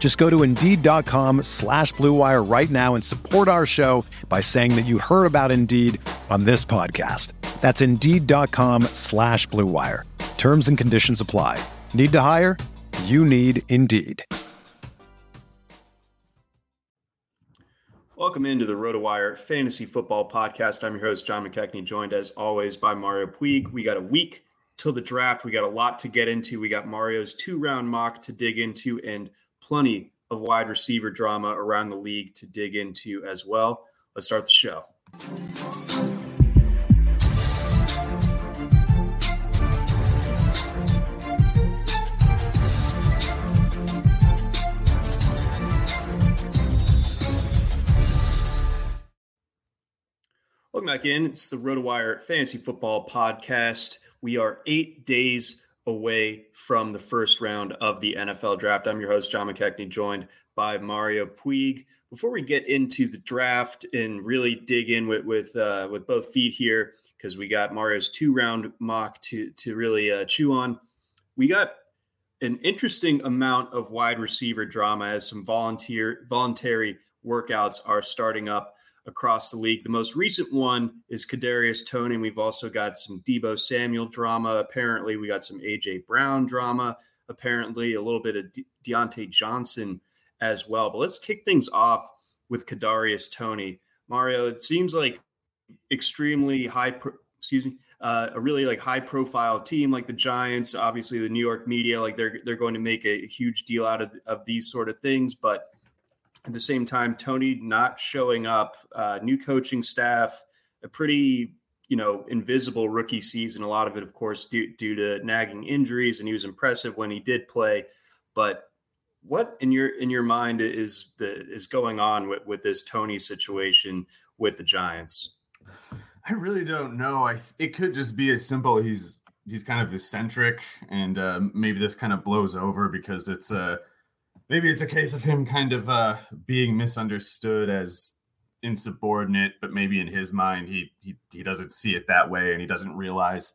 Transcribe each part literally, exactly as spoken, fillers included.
Just go to Indeed.com slash Blue Wire right now and support our show by saying that you heard about Indeed on this podcast. That's Indeed.com slash Blue Wire. Terms and conditions apply. Need to hire? You need Indeed. Welcome into the RotoWire Fantasy Football Podcast. I'm your host, John McKechnie, joined as always by Mario Puig. We got a week till the draft. We got a lot to get into. We got Mario's two-round mock to dig into and plenty of wide receiver drama around the league to dig into as well. Let's start the show. Welcome back in. It's the RotoWire Fantasy Football Podcast. We are eight days away from the first round of the N F L draft. I'm your host, John McKechnie, joined by Mario Puig. Before we get into the draft and really dig in with with, uh, with both feet here, because we got Mario's two-round mock to, to really uh, chew on, we got an interesting amount of wide receiver drama as some volunteer voluntary workouts are starting up across the league. The most recent one is Kadarius Toney. We've also got some Deebo Samuel drama. Apparently, we got some A J Brown drama. Apparently, a little bit of De- Diontae Johnson as well. But let's kick things off with Kadarius Toney. Mario, it seems like extremely high, pro- excuse me, uh, a really like high profile team like the Giants. Obviously, the New York media, like they're they're going to make a huge deal out of, of these sort of things, but at the same time, Toney not showing up, uh, new coaching staff, a pretty, you know, invisible rookie season. A lot of it, of course, due, due to nagging injuries, and he was impressive when he did play. But what in your in your mind is the, is going on with, with this Toney situation with the Giants? I really don't know. I it could just be as simple. He's he's kind of eccentric, and uh, maybe this kind of blows over because it's a. Uh, Maybe it's a case of him kind of uh, being misunderstood as insubordinate, but maybe in his mind, he, he he doesn't see it that way, and he doesn't realize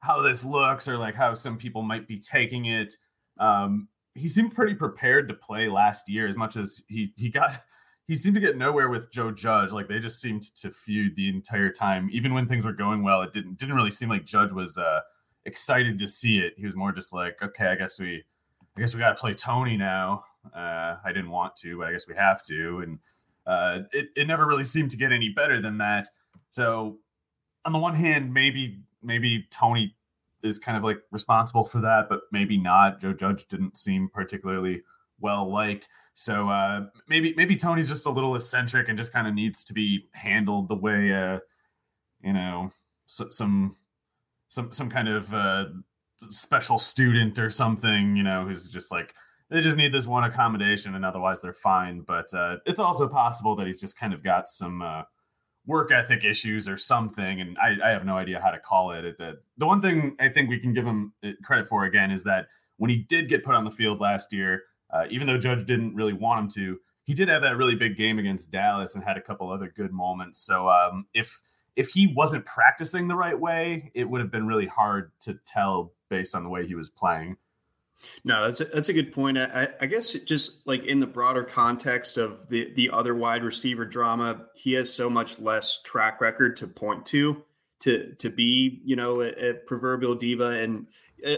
how this looks or like how some people might be taking it. Um, he seemed pretty prepared to play last year, as much as he he got he seemed to get nowhere with Joe Judge. Like they just seemed to feud the entire time, even when things were going well. It didn't didn't really seem like Judge was uh, excited to see it. He was more just like, okay, I guess we. I guess we got to play Toney now. Uh, I didn't want to, but I guess we have to. And uh, it, it never really seemed to get any better than that. So on the one hand, maybe maybe Toney is kind of like responsible for that, but maybe not. Joe Judge didn't seem particularly well-liked. So uh, maybe maybe Tony's just a little eccentric and just kind of needs to be handled the way, uh, you know, so, some, some, some kind of... Uh, special student or something, you know, who's just like, they just need this one accommodation and otherwise they're fine. But uh, it's also possible that he's just kind of got some uh, work ethic issues or something. And I, I have no idea how to call it. It, it. The one thing I think we can give him credit for again is that when he did get put on the field last year, uh, even though Judge didn't really want him to, he did have that really big game against Dallas and had a couple other good moments. So um, if, if he wasn't practicing the right way, it would have been really hard to tell based on the way he was playing. No, that's a, that's a good point. I, I guess it just like in the broader context of the, the other wide receiver drama, he has so much less track record to point to, to, to be, you know, a, a proverbial diva. And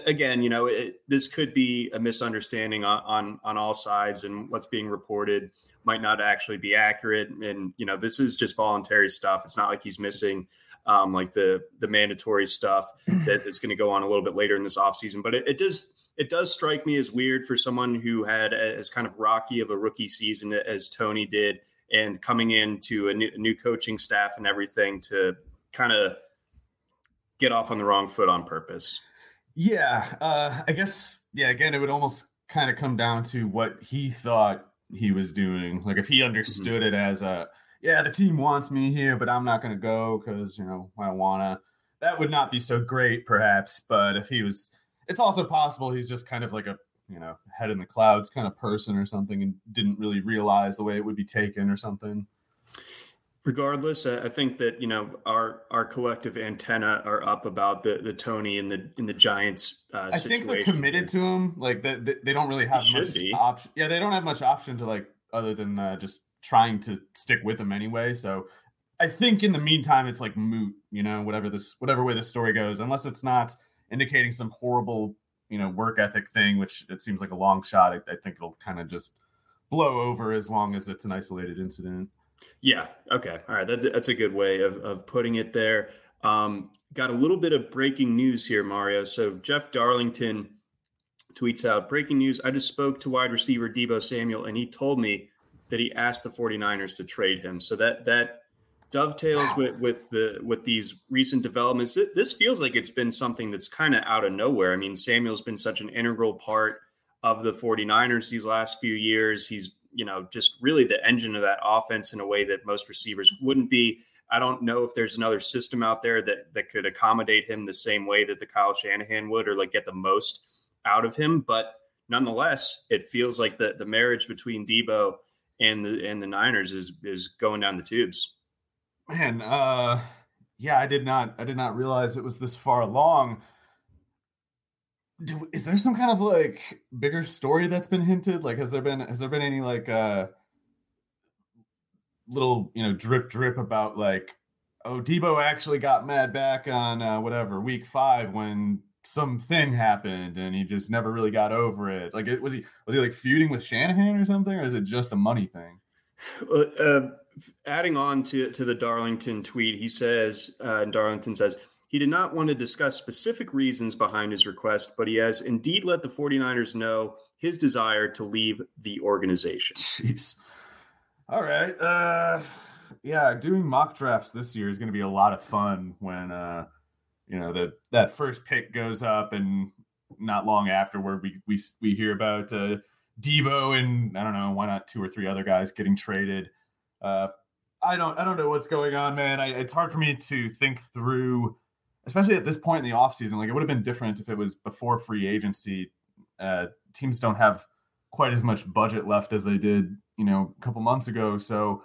again, you know, it, this could be a misunderstanding on, on, on all sides, and what's being reported might not actually be accurate. And, you know, this is just voluntary stuff. It's not like he's missing um, like the the mandatory stuff that is going to go on a little bit later in this offseason. But it, it does it does strike me as weird for someone who had as kind of rocky of a rookie season as Toney did, and coming into a new, new coaching staff and everything, to kind of get off on the wrong foot on purpose. Yeah, uh, I guess, yeah, again, it would almost kind of come down to what he thought he was doing. Like, if he understood mm-hmm. it as a, yeah, the team wants me here, but I'm not going to go because, you know, I want to, that would not be so great perhaps. But if he was, it's also possible he's just kind of like a, you know, head in the clouds kind of person or something, and didn't really realize the way it would be taken or something. Regardless, I think that, you know, our our collective antenna are up about the the Toney and the in the Giants uh, situation. I think they're committed to him. Like they, they, they don't really have much option. Yeah, they don't have much option to, like, other than uh, just trying to stick with him anyway. So I think in the meantime, it's like moot. You know, whatever this whatever way this story goes, unless it's not indicating some horrible, you know, work ethic thing, which it seems like a long shot. I, I think it'll kind of just blow over as long as it's an isolated incident. Yeah. Okay. All right. That's, that's a good way of, of putting it there. Um, got a little bit of breaking news here, Mario. So Jeff Darlington tweets out, breaking news. I just spoke to wide receiver Deebo Samuel, and he told me that he asked the 49ers to trade him. So that, that dovetails wow. with, with the, with these recent developments. This feels like it's been something that's kind of out of nowhere. I mean, Samuel's been such an integral part of the 49ers these last few years. He's, you know, just really the engine of that offense in a way that most receivers wouldn't be. I don't know if there's another system out there that, that could accommodate him the same way that the Kyle Shanahan would, or like get the most out of him. But nonetheless, it feels like the, the marriage between Deebo and the, and the Niners is, is going down the tubes. Man. Uh, yeah, I did not, I did not realize it was this far along. Do, is there some kind of like bigger story that's been hinted? Like, has there been, has there been any like uh, little, you know, drip drip about like, oh, Deebo actually got mad back on uh, whatever week five when something happened and he just never really got over it. Like, it, was he, was he like feuding with Shanahan or something, or is it just a money thing? Uh, adding on to, to the Darlington tweet, he says, uh, and Darlington says, he did not want to discuss specific reasons behind his request, but he has indeed let the 49ers know his desire to leave the organization. Jeez. All right. Uh, yeah, doing mock drafts this year is going to be a lot of fun when, uh, you know, the, that first pick goes up and not long afterward we we, we hear about uh, Deebo and, I don't know, why not two or three other guys getting traded. Uh, I don't I don't know what's going on, man. I, it's hard for me to think through, especially at this point in the offseason. Like, it would have been different if it was before free agency. Uh, teams don't have quite as much budget left as they did, you know, a couple months ago. So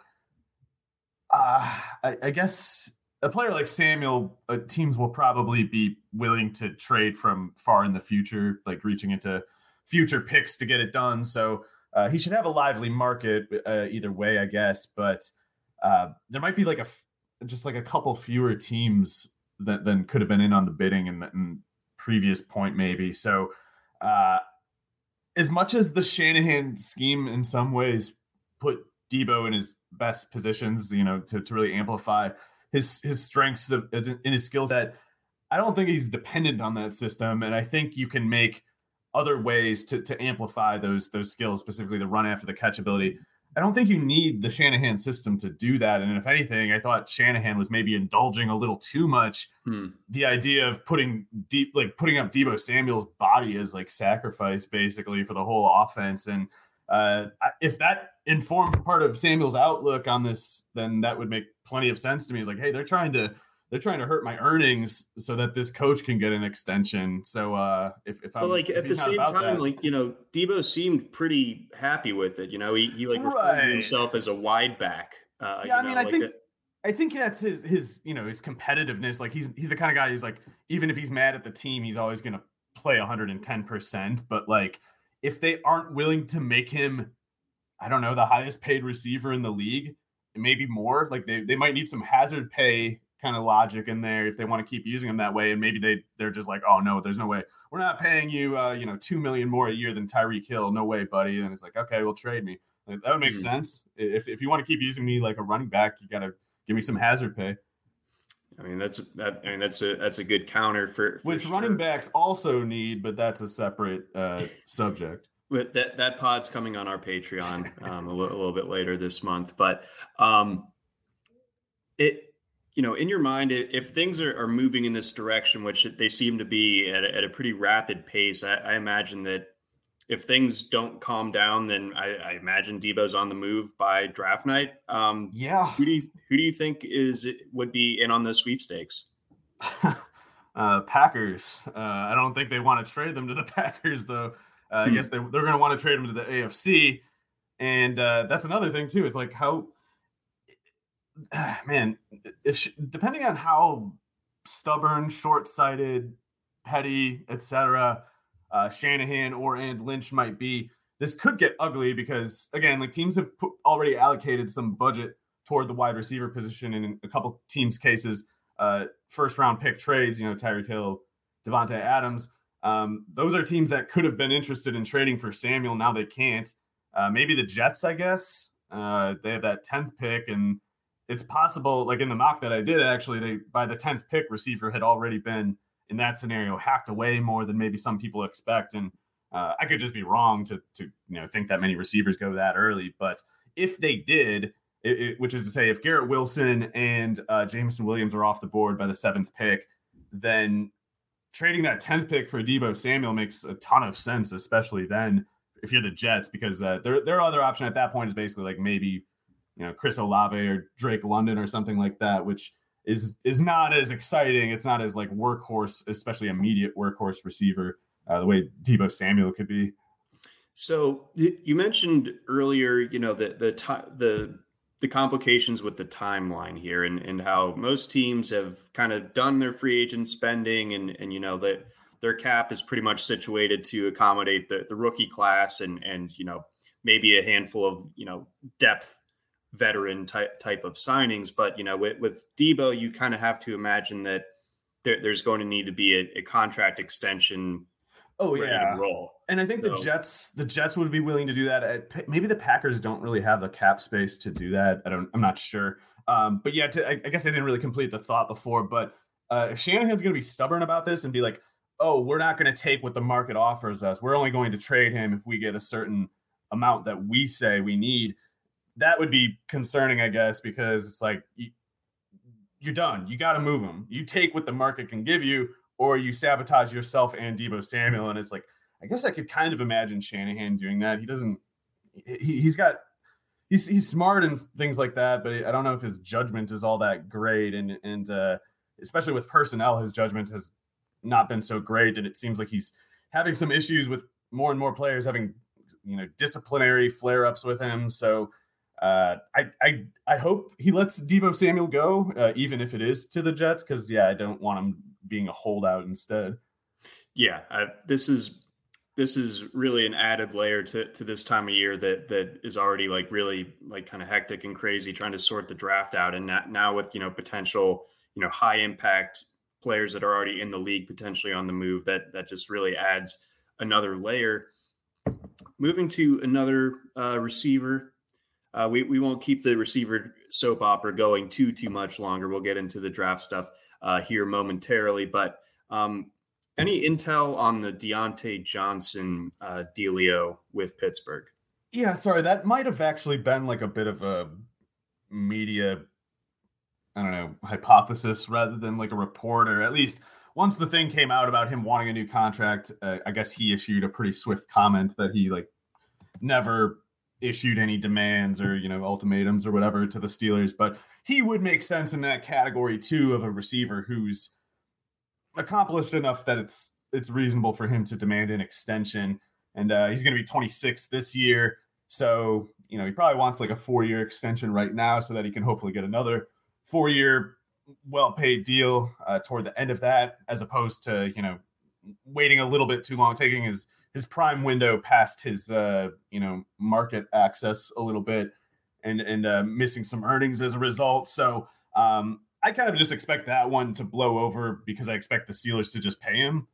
uh, I, I guess a player like Samuel, uh, teams will probably be willing to trade from far in the future, like reaching into future picks to get it done. So uh, he should have a lively market uh, either way, I guess. But uh, there might be like a, just like a couple fewer teams that then could have been in on the bidding in the in previous point, maybe. So uh, as much as the Shanahan scheme in some ways put Deebo in his best positions, you know, to, to really amplify his, his strengths of, in his skill set, I don't think he's dependent on that system. And I think you can make other ways to, to amplify those, those skills, specifically the run after the catch ability. I don't think you need the Shanahan system to do that. And if anything, I thought Shanahan was maybe indulging a little too much. Hmm. The idea of putting deep, like putting up Deebo Samuel's body as like sacrifice basically for the whole offense. And uh, if that informed part of Samuel's outlook on this, then that would make plenty of sense to me. It's like, hey, they're trying to, they're trying to hurt my earnings so that this coach can get an extension. So uh, if, if I'm, but like if at the same time, that, like, you know, Deebo seemed pretty happy with it. You know, he, he like right. referred to himself as a wide back. Uh, yeah, you know, I mean, I like think, it. I think that's his, his, you know, his competitiveness. Like he's, he's the kind of guy who's like, even if he's mad at the team, he's always going to play one hundred ten percent. But like, if they aren't willing to make him, I don't know, the highest paid receiver in the league, maybe more, like they, they might need some hazard pay kind of logic in there if they want to keep using them that way. And maybe they they're just like, oh no, there's no way we're not paying you uh you know two million more a year than Tyreek Hill, no way, buddy. And it's like, okay, well, trade me. Like, that would make mm-hmm. sense. If if you want to keep using me like a running back, you gotta give me some hazard pay. I mean, that's that. I mean, that's a that's a good counter for, for which sure. Running backs also need, but that's a separate uh, subject. But that that pod's coming on our Patreon um, a, l- a little bit later this month. But um, it, you know, in your mind, if things are, are moving in this direction, which they seem to be at a, at a pretty rapid pace, I, I imagine that if things don't calm down, then I, I imagine Deebo's on the move by draft night. Um, yeah. Who do you, who do you think is would be in on those sweepstakes? uh, Packers. Uh, I don't think they want to trade them to the Packers, though. Uh, hmm. I guess they, they're going to want to trade them to the A F C. And uh, that's another thing, too. It's like how uh, – man, if she, depending on how stubborn, short-sighted, petty, et cetera – Uh, Shanahan or and Lynch might be, this could get ugly because, again, like teams have put, already allocated some budget toward the wide receiver position. And in a couple teams' cases, uh, first round pick trades, you know, Tyreek Hill, Devontae Adams. Um, those are teams that could have been interested in trading for Samuel. Now they can't. Uh, maybe the Jets, I guess. Uh, they have that tenth pick, and it's possible, like in the mock that I did, actually, they by the tenth pick, receiver had already been in that scenario hacked away more than maybe some people expect. And uh, I could just be wrong to, to, you know, think that many receivers go that early, but if they did, it, it, which is to say if Garrett Wilson and uh, Jameson Williams are off the board by the seventh pick, then trading that tenth pick for Deebo Samuel makes a ton of sense, especially then if you're the Jets, because uh, their, their other option at that point is basically like maybe, you know, Chris Olave or Drake London or something like that, which is is not as exciting. It's not as like workhorse, especially immediate workhorse receiver, uh, the way Deebo Samuel could be. So you mentioned earlier, you know, the the the the complications with the timeline here, and, and how most teams have kind of done their free agent spending, and and you know that their cap is pretty much situated to accommodate the, the rookie class, and and you know maybe a handful of you know depth veteran type type of signings. But, you know, with, with Deebo, you kind of have to imagine that there, there's going to need to be a, a contract extension. Oh yeah. Roll. And I think so, the Jets, the Jets would be willing to do that. At, maybe the Packers don't really have the cap space to do that. I don't, I'm not sure. Um, but yeah, to, I, I guess I didn't really complete the thought before, but uh, if Shanahan's going to be stubborn about this and be like, oh, we're not going to take what the market offers us, we're only going to trade him if we get a certain amount that we say we need, that would be concerning, I guess, because it's like you, you're done. You got to move them. You take what the market can give you, or you sabotage yourself and Deebo Samuel. And it's like, I guess I could kind of imagine Shanahan doing that. He doesn't, he, he's got, he's, he's smart and things like that, but I don't know if his judgment is all that great. And, and uh, especially with personnel, his judgment has not been so great. And it seems like he's having some issues with more and more players having, you know, disciplinary flare ups with him. So, Uh, I, I I hope he lets Deebo Samuel go, uh, even if it is to the Jets, because, yeah, I don't want him being a holdout instead. Yeah, I, this is this is really an added layer to, to this time of year that that is already like really like kind of hectic and crazy, trying to sort the draft out. And not, now with, you know, potential, you know, high impact players that are already in the league, potentially on the move, that that just really adds another layer. Moving to another uh, receiver. Uh, we, we won't keep the receiver soap opera going too, too much longer. We'll get into the draft stuff uh, here momentarily. But um, any intel on the Diontae Johnson uh, dealio with Pittsburgh? Yeah, sorry. That might have actually been like a bit of a media, I don't know, hypothesis rather than like a report, or at least once the thing came out about him wanting a new contract, uh, I guess he issued a pretty swift comment that he like never – issued any demands or, you know, ultimatums or whatever to the Steelers, but he would make sense in that category too of a receiver who's accomplished enough that it's, it's reasonable for him to demand an extension. And uh, he's going to be twenty-six this year. So, you know, he probably wants like a four year extension right now so that he can hopefully get another four year well-paid deal uh, toward the end of that, as opposed to, you know, waiting a little bit too long, taking his, his prime window past his, uh, you know, market access a little bit, and, and uh, missing some earnings as a result. So um, I kind of just expect that one to blow over because I expect the Steelers to just pay him.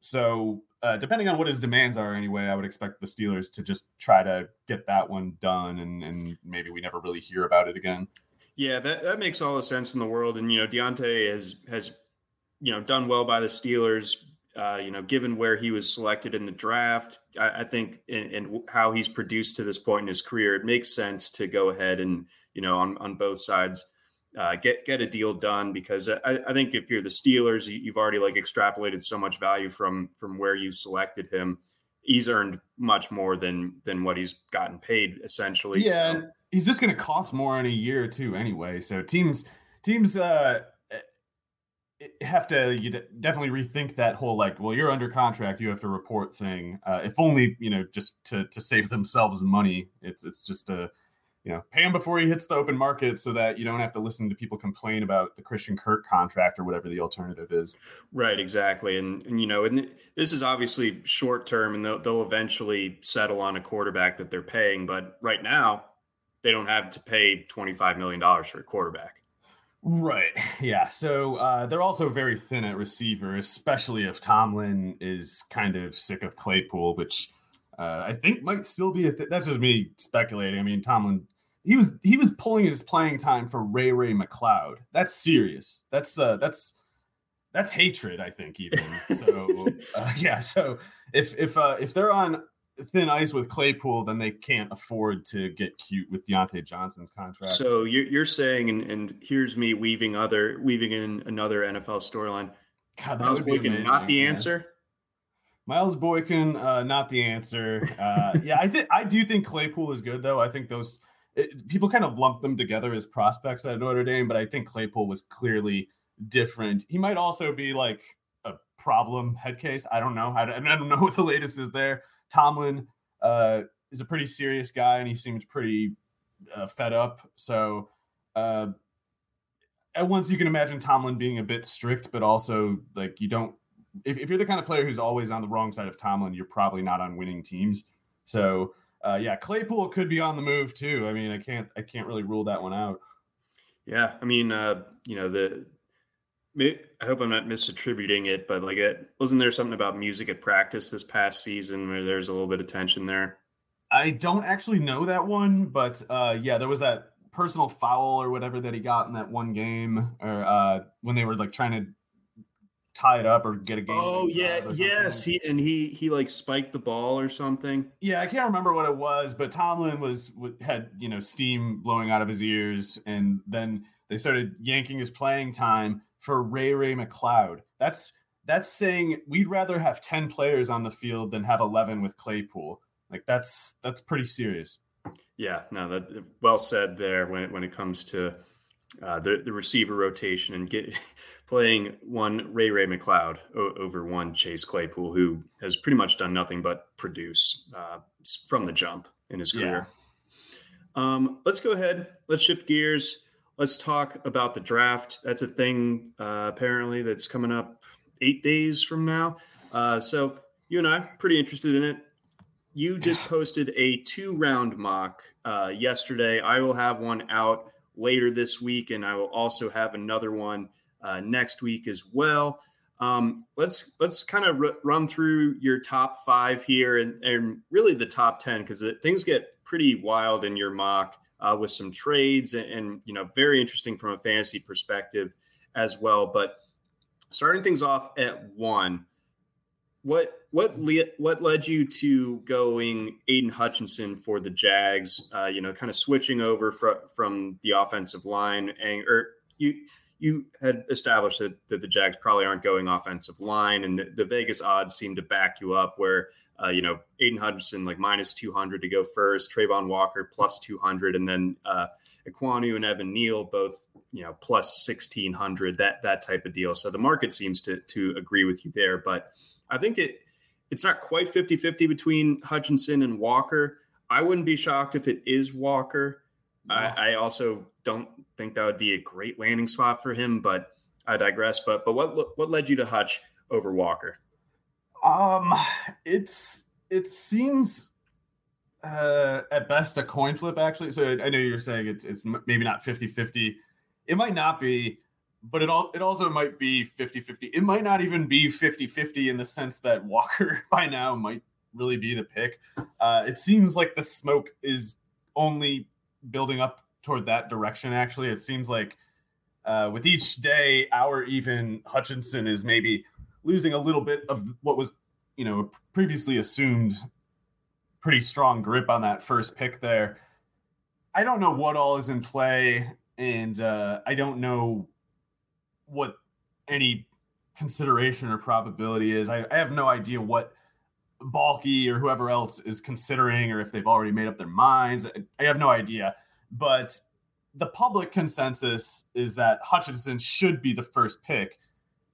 So uh, depending on what his demands are anyway, I would expect the Steelers to just try to get that one done. And, and maybe we never really hear about it again. Yeah, that, that makes all the sense in the world. And, you know, Diontae has, has, you know, done well by the Steelers, uh, you know, given where he was selected in the draft, I, I think, and, and how he's produced to this point in his career, it makes sense to go ahead and, you know, on, on both sides, uh, get, get a deal done, because I, I think if you're the Steelers, you've already like extrapolated so much value from, from where you selected him. He's earned much more than, than what he's gotten paid, essentially. Yeah. So. He's just going to cost more in a year or two anyway. So teams, teams, uh, have to you definitely rethink that whole, like, well, you're under contract, you have to report thing. Uh, if only, you know, just to, to save themselves money. It's, it's just a, you know, pay him before he hits the open market so that you don't have to listen to people complain about the Christian Kirk contract or whatever the alternative is. Right, exactly. And, and you know, and this is obviously short term, and they'll, they'll eventually settle on a quarterback that they're paying. But right now they don't have to pay twenty-five million dollars for a quarterback. Right. Yeah. So uh, they're also very thin at receiver, especially if Tomlin is kind of sick of Claypool, which uh, I think might still be a th- that's just me speculating. I mean, Tomlin, He was he was pulling his playing time for Ray Ray McCloud. That's serious. That's uh, that's that's hatred, I think, even. So uh, yeah. So if if uh, if they're on thin ice with Claypool, then they can't afford to get cute with Diontae Johnson's contract. So you're you're saying, and, and here's me weaving other weaving in another N F L storyline. God, that Miles would be Boykin, amazing, not the man. Answer. Miles Boykin, uh, not the answer. Uh, yeah, I think I do think Claypool is good, though. I think those. It, people kind of lump them together as prospects at Notre Dame, but I think Claypool was clearly different. He might also be like a problem head case. I don't know. I don't, I don't know what the latest is there. Tomlin uh, is a pretty serious guy, and he seems pretty uh, fed up. So uh, at once you can imagine Tomlin being a bit strict, but also like you don't if, – if you're the kind of player who's always on the wrong side of Tomlin, you're probably not on winning teams. So – Uh, yeah, Claypool could be on the move too. I mean, I can't, I can't really rule that one out. Yeah, I mean, uh, you know, the. I hope I'm not misattributing it, but like, it wasn't there something about music at practice this past season where there's a little bit of tension there? I don't actually know that one, but uh, yeah, there was that personal foul or whatever that he got in that one game, or uh, when they were like trying to tie it up or get a game. Oh yeah. Yes. He, and he, he like spiked the ball or something. Yeah. I can't remember what it was, but Tomlin was, had, you know, steam blowing out of his ears. And then they started yanking his playing time for Ray Ray McCloud. That's, that's saying we'd rather have ten players on the field than have eleven with Claypool. Like that's, that's pretty serious. Yeah. No, that well said there when it, when it comes to, Uh, the, the receiver rotation and get playing one Ray Ray McCloud o- over one Chase Claypool, who has pretty much done nothing but produce uh, from the jump in his career. Yeah. Um, let's go ahead. Let's shift gears. Let's talk about the draft. That's a thing uh, apparently that's coming up eight days from now. Uh, so you and I pretty interested in it. You just posted a two round mock uh, yesterday. I will have one out later this week, and I will also have another one uh, next week as well. Um, let's let's kind of r- run through your top five here, and, and really the top ten, because things get pretty wild in your mock uh, with some trades, and, and you know, very interesting from a fantasy perspective as well. But starting things off at one, what what le- what led you to going Aidan Hutchinson for the Jags? Uh, you know, kind of switching over from from the offensive line, and or you you had established that, that the Jags probably aren't going offensive line, and the, the Vegas odds seem to back you up. Where uh, you know, Aidan Hutchinson like minus two hundred to go first, Trayvon Walker plus two hundred, and then uh, Ekwonu and Evan Neal both you know plus sixteen hundred. That that type of deal. So the market seems to to agree with you there, but I think it it's not quite fifty-fifty between Hutchinson and Walker. I wouldn't be shocked if it is Walker. No. I, I also don't think that would be a great landing spot for him, but I digress. But but what what led you to Hutch over Walker? Um, it's it seems uh, at best a coin flip, actually. So I know you're saying it's it's maybe not fifty-fifty. It might not be. But it all it also might be fifty-fifty. It might not even be fifty-fifty in the sense that Walker by now might really be the pick. Uh, it seems like the smoke is only building up toward that direction, actually. It seems like uh, with each day, our even Hutchinson is maybe losing a little bit of what was, you know, previously assumed pretty strong grip on that first pick there. I don't know what all is in play, and uh, I don't know what any consideration or probability is. I, I have no idea what Balky or whoever else is considering, or if they've already made up their minds. I, I have no idea. But the public consensus is that Hutchinson should be the first pick.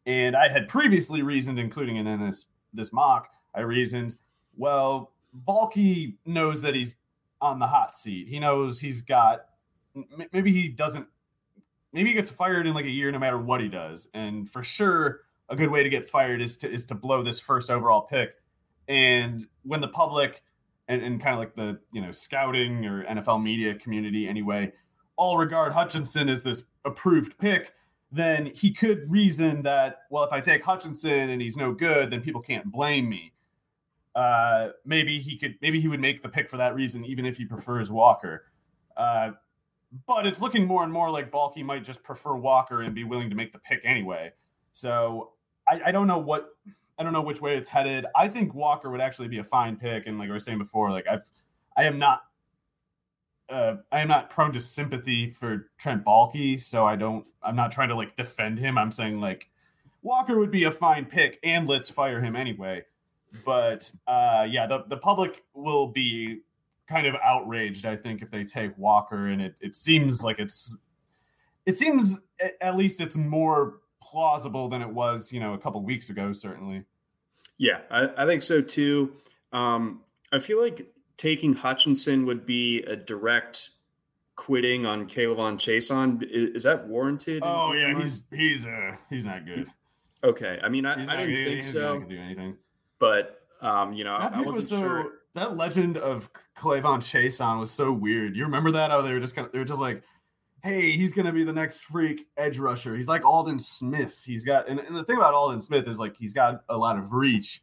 And I had previously reasoned, including in this, this mock, I reasoned, well, Balky knows that he's on the hot seat. He knows he's got, maybe he doesn't, maybe he gets fired in like a year no matter what he does. And for sure, a good way to get fired is to is to blow this first overall pick. And when the public and, and kind of like the, you know, scouting or N F L media community anyway, all regard Hutchinson as this approved pick, then he could reason that, well, if I take Hutchinson and he's no good, then people can't blame me. Uh, maybe he could, maybe he would make the pick for that reason, even if he prefers Walker. Uh, but it's looking more and more like Balky might just prefer Walker and be willing to make the pick anyway. So I, I don't know what, I don't know which way it's headed. I think Walker would actually be a fine pick. And like I was saying before, like I've, I am not, uh, I am not prone to sympathy for Trent Balky. So I don't, I'm not trying to like defend him. I'm saying like Walker would be a fine pick and let's fire him anyway. But, uh, yeah, the, the public will be kind of outraged, I think, if they take Walker. And it, it seems like it's – it seems at least it's more plausible than it was, you know, a couple weeks ago, certainly. Yeah, I, I think so, too. Um, I feel like taking Hutchinson would be a direct quitting on Kayvon Chason. Is, is that warranted? Oh, yeah, mind? he's he's uh, he's not good. Okay, I mean, I, not, I didn't he, think he's so. He's not going to do anything. But, um, you know, that I wasn't was so, sure. That legend of Clavon Chason was so weird. You remember that? Oh, they were just kind of, they were just like, hey, he's going to be the next freak edge rusher. He's like Alden Smith. He's got, and, and the thing about Alden Smith is like, he's got a lot of reach.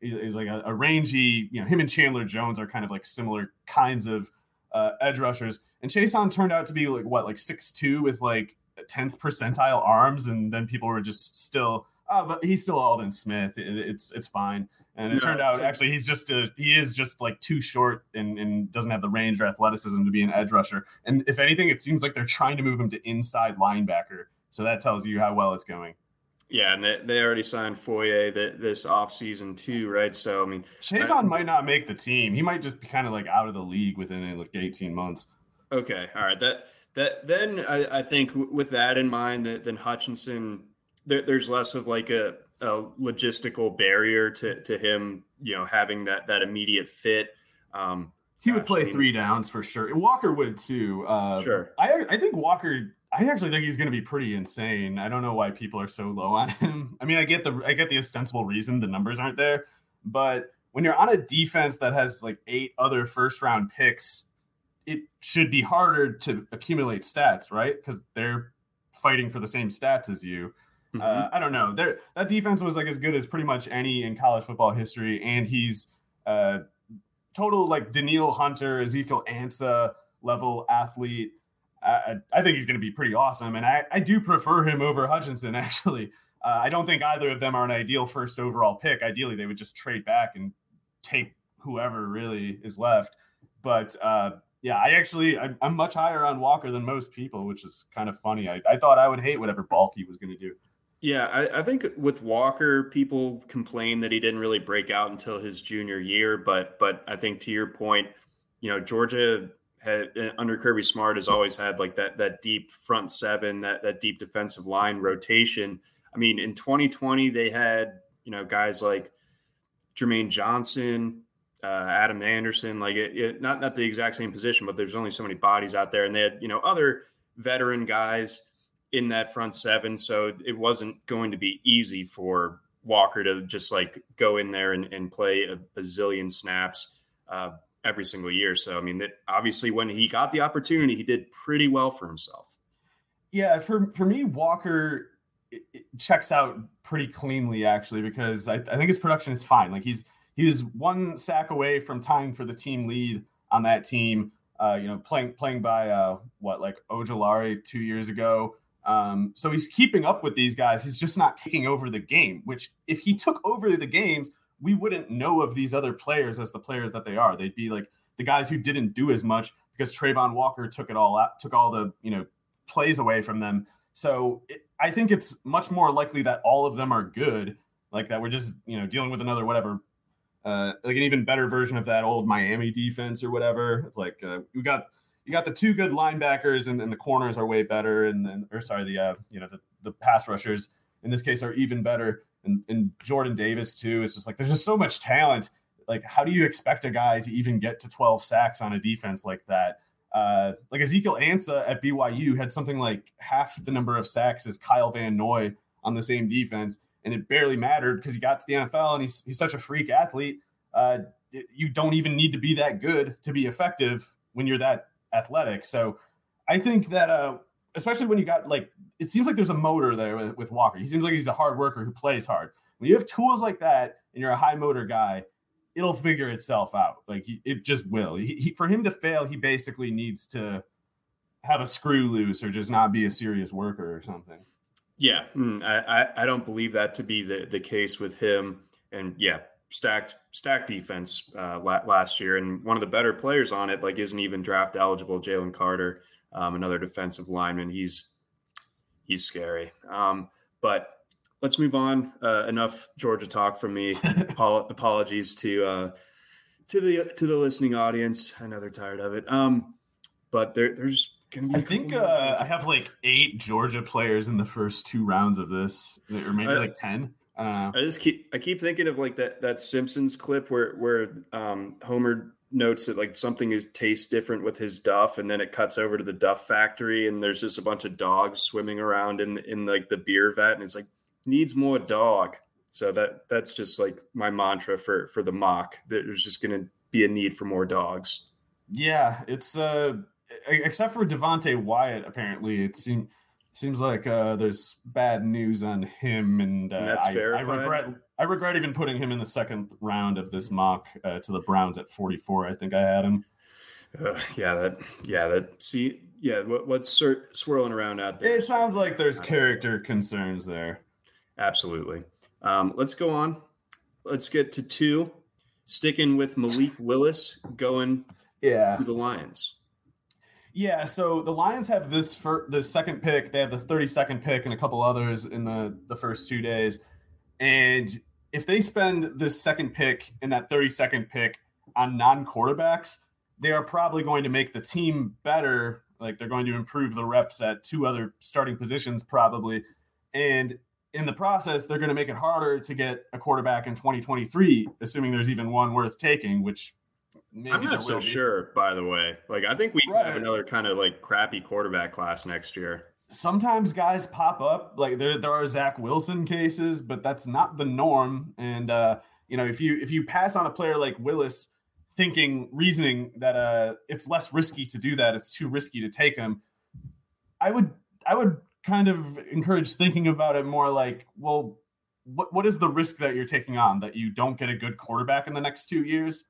He's, he's like a, a rangy, you know, him and Chandler Jones are kind of like similar kinds of uh, edge rushers. And Chason turned out to be like, what, like six two with like tenth percentile arms. And then people were just still, oh, but he's still Alden Smith. It, it's it's fine. And it no, turned out, so, actually, he's just a, he is just, like, too short and, and doesn't have the range or athleticism to be an edge rusher. And if anything, it seems like they're trying to move him to inside linebacker. So that tells you how well it's going. Yeah, and they, they already signed Foye that this offseason, too, right? So, I mean. Chason might not make the team. He might just be kind of, like, out of the league within, like, eighteen months. Okay, all right. That that Then I, I think with that in mind, that then Hutchinson, there, there's less of, like, a – a logistical barrier to, to him, you know, having that, that immediate fit. Um, he would play three downs for sure. Walker would too. Uh, sure. I I think Walker, I actually think he's going to be pretty insane. I don't know why people are so low on him. I mean, I get the, I get the ostensible reason the numbers aren't there, but when you're on a defense that has like eight other first round picks, it should be harder to accumulate stats, right? Cause they're fighting for the same stats as you. Uh, I don't know. There, that defense was like as good as pretty much any in college football history, and he's uh, total like Daniil Hunter, Ezekiel Ansah level athlete. I, I think he's going to be pretty awesome, and I, I do prefer him over Hutchinson. Actually, uh, I don't think either of them are an ideal first overall pick. Ideally, they would just trade back and take whoever really is left. But uh, yeah, I actually I'm, I'm much higher on Walker than most people, which is kind of funny. I, I thought I would hate whatever Balky was going to do. Yeah, I, I think with Walker, people complain that he didn't really break out until his junior year. But but I think to your point, you know, Georgia had, under Kirby Smart has always had like that that deep front seven, that that deep defensive line rotation. I mean, in twenty twenty, they had, you know, guys like Jermaine Johnson, uh, Adam Anderson, like it, it, not not the exact same position, but there's only so many bodies out there. And they had, you know, other veteran guys in that front seven. So it wasn't going to be easy for Walker to just like go in there and, and play a, a zillion snaps uh, every single year. So, I mean, that obviously when he got the opportunity, he did pretty well for himself. Yeah. For, for me, Walker it, it checks out pretty cleanly actually, because I, I think his production is fine. Like he's, he was one sack away from tying for the team lead on that team. uh, you know, playing playing by uh, what, like Ojulari two years ago. Um, so he's keeping up with these guys. He's just not taking over the game, which if he took over the games, we wouldn't know of these other players as the players that they are. They'd be like the guys who didn't do as much because Trayvon Walker took it all out, took all the, you know, plays away from them. So it, I think it's much more likely that all of them are good, like that we're just, you know, dealing with another whatever, uh, like an even better version of that old Miami defense or whatever. It's like uh, we got you got the two good linebackers and, and the corners are way better, and then or sorry the uh, you know the, the pass rushers in this case are even better, and, and Jordan Davis too. It's just like there's just so much talent. Like, how do you expect a guy to even get to twelve sacks on a defense like that? Uh, like Ezekiel Ansah at B Y U had something like half the number of sacks as Kyle Van Noy on the same defense, and it barely mattered because he got to the N F L and he's, he's such a freak athlete. Uh, it, you don't even need to be that good to be effective when you're that athletic. So I think that uh, especially when you got like – it seems like there's a motor there with, with Walker. He seems like he's a hard worker who plays hard. When you have tools like that and you're a high motor guy, it'll figure itself out. Like it just will. He, he, for him to fail, he basically needs to have a screw loose or just not be a serious worker or something. Yeah. I, I don't believe that to be the, the case with him. And yeah, stacked, stacked defense uh, last year. And one of the better players on it, like isn't even draft eligible, Jalen Carter, um, another defensive lineman. He's, he's scary. Um, but let's move on. Uh, enough Georgia talk from me. Apol- apologies to uh, to the to the listening audience. I know they're tired of it. Um, but there, there's going to be. I think uh, I have like eight Georgia players in the first two rounds of this, or maybe I, like ten. I don't know. I just keep I keep thinking of like that that Simpsons clip where where um, Homer notes that like something is tastes different with his duff, and then it cuts over to the duff factory, and there's just a bunch of dogs swimming around in in like the beer vat, and it's like. Needs more dog. So that that's just like my mantra for, for the mock. There's just going to be a need for more dogs. Yeah. It's uh except for Devontae Wyatt. Apparently it seems, seems like uh there's bad news on him. And, uh, and that's I, I regret, I regret even putting him in the second round of this mock uh, to the Browns at forty-four. I think I had him. Uh, yeah. That, yeah. That see, yeah. What, what's sur- swirling around out there. It sounds like there's character concerns there. Absolutely. Um, let's go on. Let's get to two. Sticking with Malik Willis going yeah. to the Lions. Yeah, so the Lions have this fir- the second pick. They have the thirty-second pick and a couple others in the, the first two days. And if they spend this second pick and that thirty-second pick on non-quarterbacks, they are probably going to make the team better. Like they're going to improve the reps at two other starting positions probably. And in the process, they're going to make it harder to get a quarterback in twenty twenty-three, assuming there's even one worth taking, which maybe I'm not so sure, by the way. Like, I think we right. can have another kind of like crappy quarterback class next year. Sometimes guys pop up, like there there are Zach Wilson cases, but that's not the norm. And uh, you know, if you if you pass on a player like Willis, thinking reasoning that uh, it's less risky to do that, it's too risky to take him, I would I would. kind of encourage thinking about it more like, well, what what is the risk that you're taking on that you don't get a good quarterback in the next two years?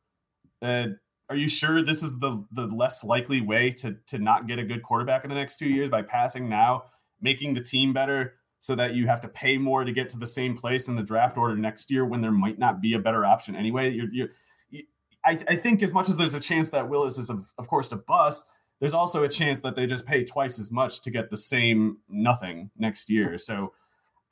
Uh, are you sure this is the the less likely way to to not get a good quarterback in the next two years by passing now, making the team better so that you have to pay more to get to the same place in the draft order next year when there might not be a better option anyway? You're, you're, you, I, I think as much as there's a chance that Willis is, of, of course, a bust, there's also a chance that they just pay twice as much to get the same nothing next year. So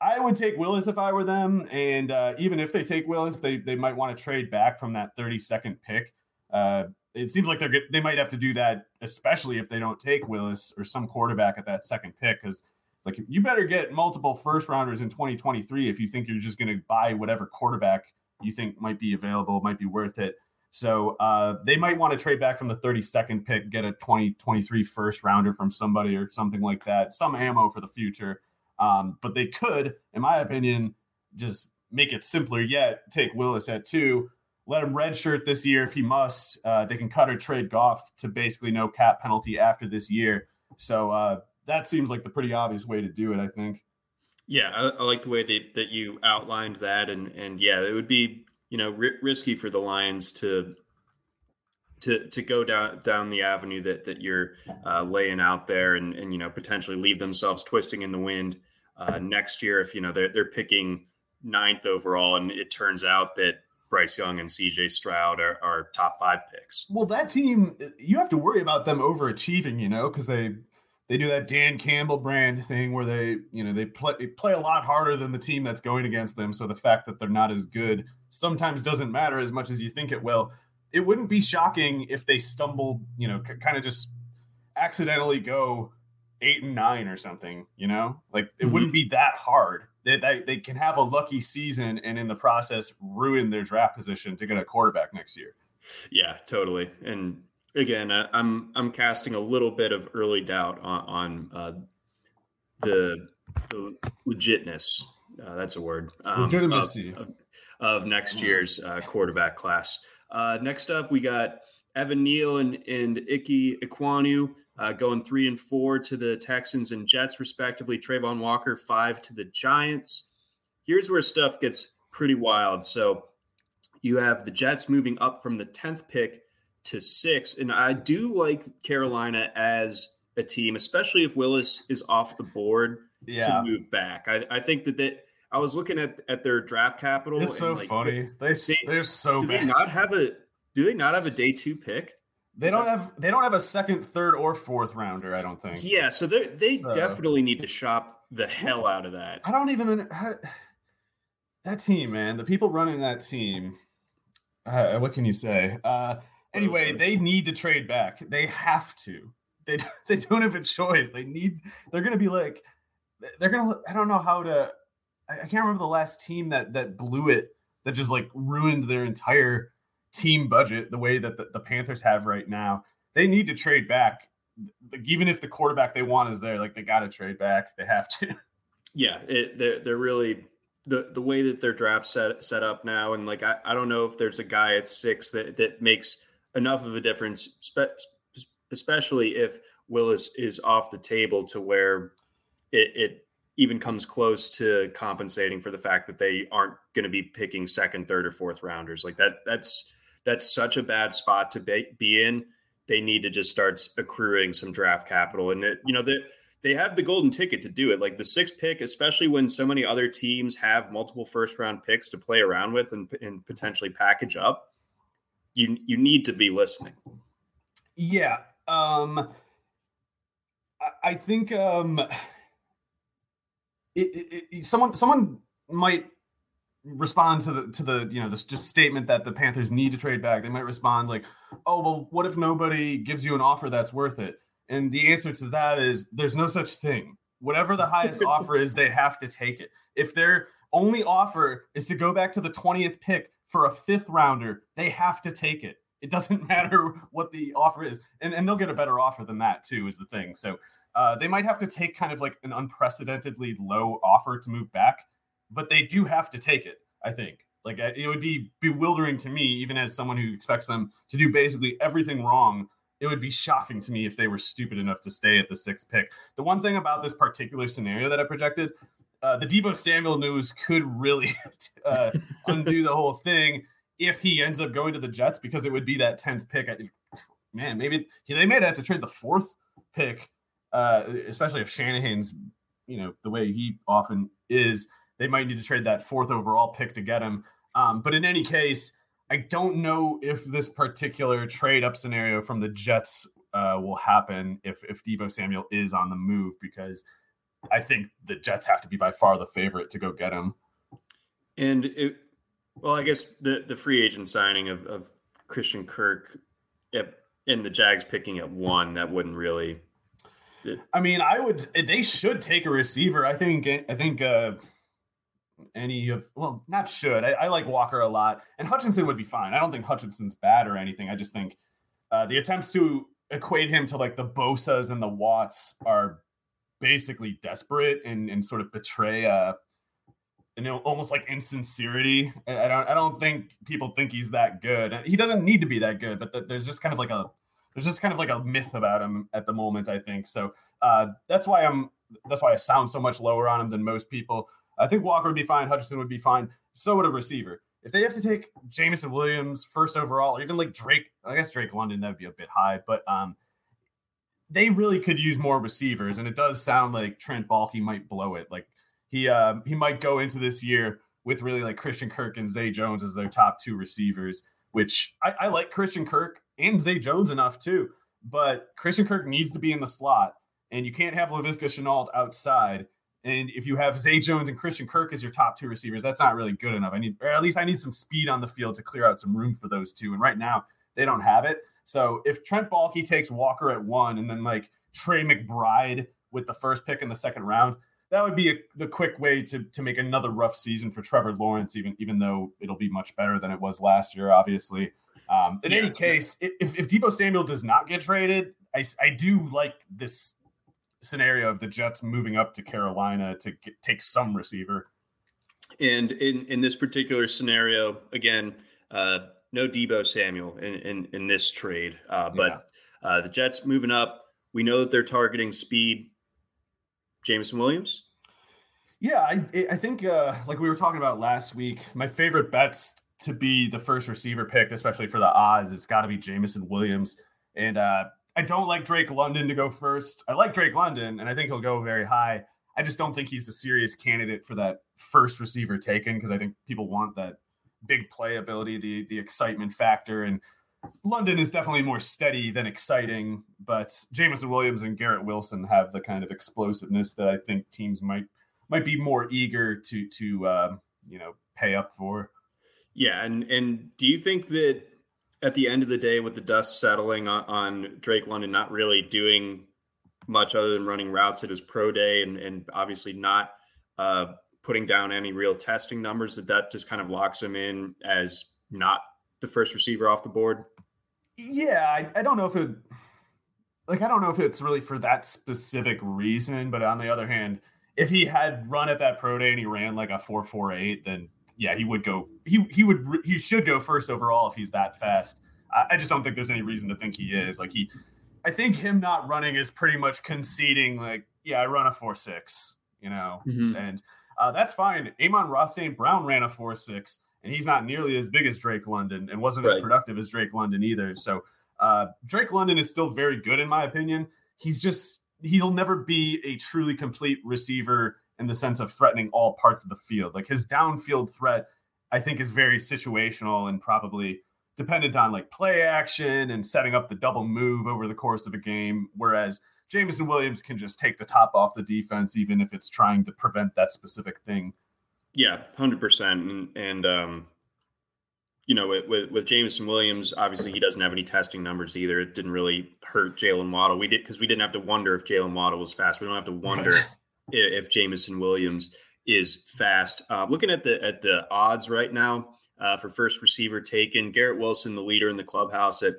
I would take Willis if I were them. And uh, even if they take Willis, they they might want to trade back from that thirty-second pick. Uh, it seems like they're they might have to do that, especially if they don't take Willis or some quarterback at that second pick. Because like you better get multiple first-rounders in twenty twenty-three if you think you're just going to buy whatever quarterback you think might be available, might be worth it. So uh, they might want to trade back from the thirty-second pick, get a twenty twenty-three first rounder from somebody or something like that, some ammo for the future. Um, but they could, in my opinion, just make it simpler yet, take Willis at two, let him redshirt this year if he must. Uh, they can cut or trade Goff to basically no cap penalty after this year. So uh, that seems like the pretty obvious way to do it, I think. Yeah, I, I like the way that, that you outlined that. And, and yeah, it would be – you know, r- risky for the Lions to to to go down down the avenue that that you're uh, laying out there, and and you know potentially leave themselves twisting in the wind uh, next year if you know they're they're picking ninth overall, and it turns out that Bryce Young and C J Stroud are, are top five picks. Well, that team, you have to worry about them overachieving, you know, because they they do that Dan Campbell brand thing where they, you know, they play they play a lot harder than the team that's going against them. So the fact that they're not as good sometimes doesn't matter as much as you think it will. It wouldn't be shocking if they stumbled, you know, c- kind of just accidentally go eight and nine or something, you know, like it mm-hmm. wouldn't be that hard. They, they they can have a lucky season and in the process ruin their draft position to get a quarterback next year. Yeah, totally. And again, uh, I'm I'm casting a little bit of early doubt on, on uh, the, the legitness. Uh, that's a word. Um, Legitimacy of, of, of next year's uh, quarterback class. Uh, next up, we got Evan Neal and and Icky Ekwonu. Uh, going three and four to the Texans and Jets, respectively. Trayvon Walker, five to the Giants. Here's where stuff gets pretty wild. So you have the Jets moving up from the tenth pick to six. And I do like Carolina as a team, especially if Willis is off the board yeah. to move back. I, I think that they, I was looking at, at their draft capital. It's and so like, funny. They, they, they're so do bad. They not have a, do they not have a day two pick? They don't have they don't have a second, third, or fourth rounder, I don't think. Yeah, so they they so. definitely need to shop the hell out of that. I don't even – that team, man, the people running that team, uh, what can you say? Uh, anyway, they need to trade back. They have to. They they don't have a choice. They need – they're going to be like – they're going to – I don't know how to – I can't remember the last team that that blew it, that just like ruined their entire – team budget the way that the, the Panthers have right now. They need to trade back. Like, even if the quarterback they want is there, like they got to trade back. They have to. Yeah, it, they're they're really the the way that their draft set set up now, and like I, I don't know if there's a guy at six that that makes enough of a difference, spe- especially if Willis is off the table to where it, it even comes close to compensating for the fact that they aren't going to be picking second, third, or fourth rounders. Like that that's. That's such a bad spot to be in. They need to just start accruing some draft capital. And, it, you know, they, they have the golden ticket to do it. Like the sixth pick, especially when so many other teams have multiple first-round picks to play around with and, and potentially package up, you you need to be listening. Yeah. Um, I, I think um, it, it, it, someone someone might – respond to the to the you know this just statement that the Panthers need to trade back. They might respond like, oh well, what if nobody gives you an offer that's worth it? And the answer to that is there's no such thing. Whatever the highest offer is, they have to take it. If their only offer is to go back to the twentieth pick for a fifth rounder, they have to take it. It doesn't matter what the offer is, and and they'll get a better offer than that too, is the thing. So uh they might have to take kind of like an unprecedentedly low offer to move back, but they do have to take it, I think. Like, it would be bewildering to me, even as someone who expects them to do basically everything wrong. It would be shocking to me if they were stupid enough to stay at the sixth pick. The one thing about this particular scenario that I projected, uh, the Deebo Samuel news could really uh, undo the whole thing if he ends up going to the Jets, because it would be that tenth pick. I, man, maybe they might have to trade the fourth pick, uh, especially if Shanahan's, you know, the way he often is. They might need to trade that fourth overall pick to get him. Um, but in any case, I don't know if this particular trade-up scenario from the Jets uh, will happen if, if Deebo Samuel is on the move, because I think the Jets have to be by far the favorite to go get him. And, it, well, I guess the, the free agent signing of, of Christian Kirk and the Jags picking up one, that wouldn't really – I mean, I would – they should take a receiver. I think – I think uh, – any of well not should I, I like Walker a lot, and Hutchinson would be fine. I don't think Hutchinson's bad or anything. I just think uh the attempts to equate him to like the Bosa's and the Watts are basically desperate and and sort of betray uh you know almost like insincerity. I, I don't I don't think people think he's that good. He doesn't need to be that good, but the, there's just kind of like a there's just kind of like a myth about him at the moment, I think. So uh that's why I'm that's why I sound so much lower on him than most people. I think Walker would be fine. Hutchinson would be fine. So would a receiver. if they have to take Jameson Williams first overall, or even like Drake, I guess Drake London, that'd be a bit high, but um, they really could use more receivers. And it does sound like Trent Baalke might blow it. Like he, um, he might go into this year with really like Christian Kirk and Zay Jones as their top two receivers, which I, I like Christian Kirk and Zay Jones enough too, but Christian Kirk needs to be in the slot and you can't have Laviska Shenault outside. And if you have Zay Jones and Christian Kirk as your top two receivers, that's not really good enough. I need, or at least I need some speed on the field to clear out some room for those two. And right now they don't have it. So if Trent Baalke takes Walker at one and then like Trey McBride with the first pick in the second round, that would be a, the quick way to to make another rough season for Trevor Lawrence, even even though it'll be much better than it was last year, obviously. Um, in yeah. any case, if, if Deebo Samuel does not get traded, I, I do like this scenario of the Jets moving up to Carolina to get, take some receiver. And in, in this particular scenario, again, uh, no Deebo Samuel in, in, in this trade, uh, but yeah. uh, the Jets moving up, we know that they're targeting speed. Jameson Williams? Yeah, I, I think uh, like we were talking about last week, my favorite bets to be the first receiver picked, especially for the odds, it's got to be Jameson Williams. And uh, I don't like Drake London to go first. I like Drake London, and I think he'll go very high. I just don't think he's a serious candidate for that first receiver taken because I think people want that big play ability, the, the excitement factor. And London is definitely more steady than exciting, but Jameson Williams and Garrett Wilson have the kind of explosiveness that I think teams might might be more eager to to um, you know pay up for. Yeah, and and do you think that at the end of the day, with the dust settling on, on Drake London not really doing much other than running routes at his pro day, and and obviously not uh, putting down any real testing numbers, that that just kind of locks him in as not the first receiver off the board? Yeah, I, I don't know if it like I don't know if it's really for that specific reason, but on the other hand, if he had run at that pro day and he ran like a four four eight, then yeah, he would go he he would he should go first overall if he's that fast. I, I just don't think there's any reason to think he is. Like he I think him not running is pretty much conceding like, yeah, I run a four six, you know. Mm-hmm. And uh, that's fine. Amon-Ra Saint Brown ran a four six. And he's not nearly as big as Drake London and wasn't right. as productive as Drake London either. So uh, Drake London is still very good, in my opinion. He's just – he'll never be a truly complete receiver in the sense of threatening all parts of the field. Like his downfield threat, I think, is very situational and probably dependent on like play action and setting up the double move over the course of a game, whereas Jameson Williams can just take the top off the defense even if it's trying to prevent that specific thing. Yeah, one hundred percent. And, and um, you know, with, with Jameson Williams, obviously he doesn't have any testing numbers either. It didn't really hurt Jalen Waddle. We did because we didn't have to wonder if Jalen Waddle was fast. We don't have to wonder if Jameson Williams is fast. Uh, looking at the at the odds right now uh, for first receiver taken, Garrett Wilson, the leader in the clubhouse at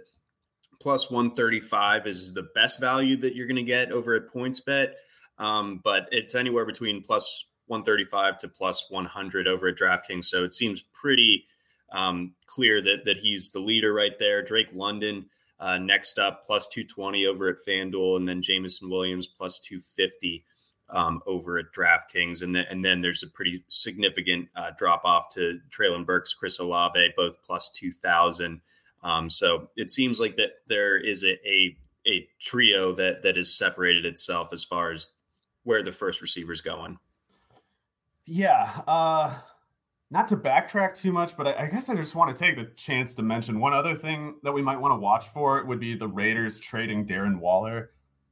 plus one thirty-five, is the best value that you're going to get over at PointsBet. Um, but it's anywhere between plus one thirty-five to plus one hundred over at DraftKings. So it seems pretty um, clear that that he's the leader right there. Drake London uh, next up, plus two twenty over at FanDuel, and then Jameson Williams plus two fifty um, over at DraftKings. And, th- and then there's a pretty significant uh, drop-off to Treylon Burks, Chris Olave, both plus two thousand. Um, so it seems like that there is a, a, a trio that that has separated itself as far as where the first receiver's going. Yeah, uh, not to backtrack too much, but I, I guess I just want to take the chance to mention one other thing that we might want to watch for would be the Raiders trading Darren Waller.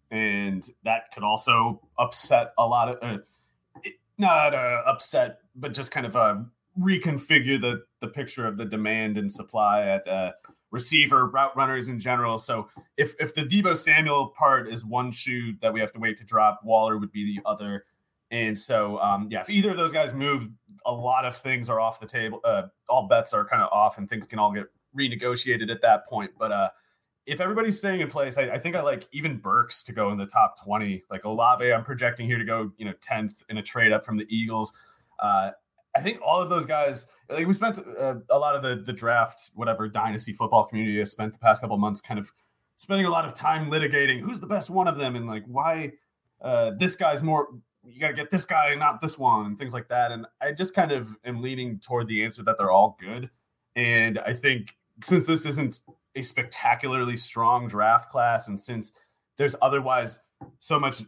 And that could also upset a lot of, uh, not uh, upset, but just kind of uh, reconfigure the, the picture of the demand and supply at uh, receiver, route runners in general. So if, if the Deebo Samuel part is one shoe that we have to wait to drop, Waller would be the other. And so, um, yeah, if either of those guys move, a lot of things are off the table. Uh, all bets are kind of off and things can all get renegotiated at that point. But uh, if everybody's staying in place, I, I think I like even Burks to go in the top twenty. Like Olave, I'm projecting here to go, you know, tenth in a trade up from the Eagles. Uh, I think all of those guys, like we spent uh, a lot of the, the draft, whatever dynasty football community has spent the past couple of months kind of spending a lot of time litigating who's the best one of them and like why uh, this guy's more – you got to get this guy, not this one, and things like that. And I just kind of am leaning toward the answer that they're all good. And I think since this isn't a spectacularly strong draft class, and since there's otherwise so much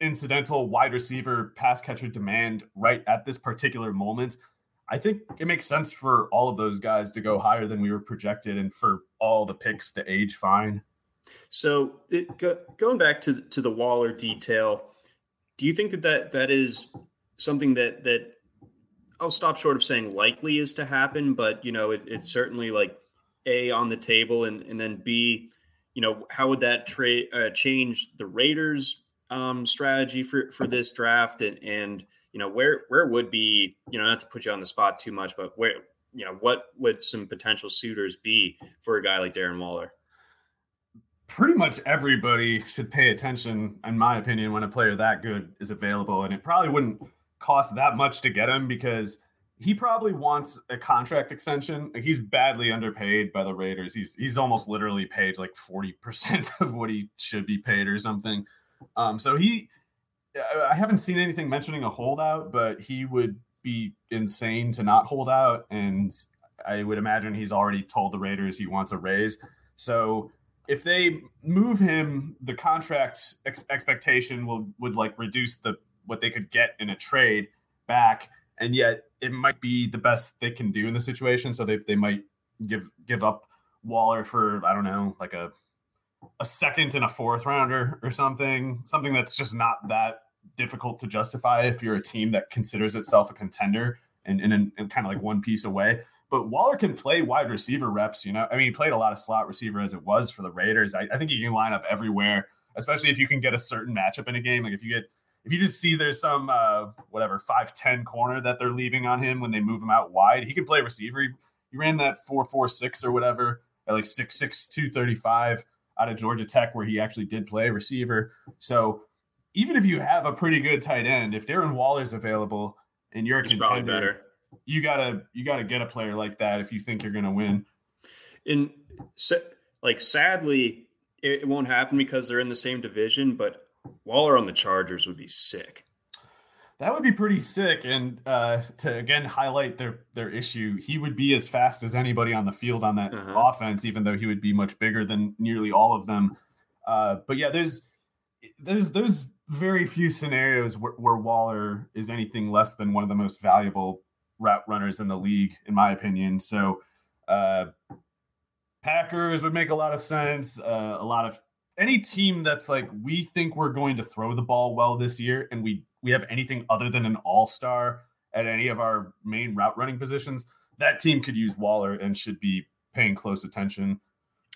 incidental wide receiver pass catcher demand right at this particular moment, I think it makes sense for all of those guys to go higher than we were projected and for all the picks to age fine. So it, go, going back to, to the Waller detail, do you think that, that that is something that that I'll stop short of saying likely is to happen, but, you know, it, it's certainly like A, on the table, and, and then B, you know, how would that tra- uh, change the Raiders um, strategy for, for this draft? And, and, you know, where, where would be, you know, not to put you on the spot too much, but where, you know, what would some potential suitors be for a guy like Darren Waller? Pretty much everybody should pay attention, in my opinion, when a player that good is available. And it probably wouldn't cost that much to get him because he probably wants a contract extension. He's badly underpaid by the Raiders. He's he's almost literally paid like forty percent of what he should be paid or something. Um, so he, I haven't seen anything mentioning a holdout, but he would be insane to not hold out. And I would imagine he's already told the Raiders he wants a raise. So if they move him, the contract ex- expectation will would like reduce the what they could get in a trade back, and yet it might be the best they can do in the situation. So they they might give give up Waller for, I don't know, like a a second and a fourth rounder or something, something that's just not that difficult to justify if you're a team that considers itself a contender and in and, and kind of like one piece away. But Waller can play wide receiver reps, you know. I mean, he played a lot of slot receiver as it was for the Raiders. I, I think he can line up everywhere, especially if you can get a certain matchup in a game. Like if you get, if you just see there's some uh, whatever five ten corner that they're leaving on him when they move him out wide, he can play receiver. He, he ran that four four six or whatever at like six six, two thirty-five out of Georgia Tech, where he actually did play receiver. So even if you have a pretty good tight end, if Darren Waller's available and you're a contender, probably better. You gotta, you gotta get a player like that if you think you're gonna win. And so, like, sadly, it, it won't happen because they're in the same division. But Waller on the Chargers would be sick. That would be pretty sick. And uh, to again highlight their their issue, he would be as fast as anybody on the field on that uh-huh. offense, even though he would be much bigger than nearly all of them. Uh, but yeah, there's there's there's very few scenarios where, where Waller is anything less than one of the most valuable route runners in the league, in my opinion. So uh, Packers would make a lot of sense. Uh, a lot of any team that's like, we think we're going to throw the ball well this year, and we, we have anything other than an all-star at any of our main route running positions, that team could use Waller and should be paying close attention. one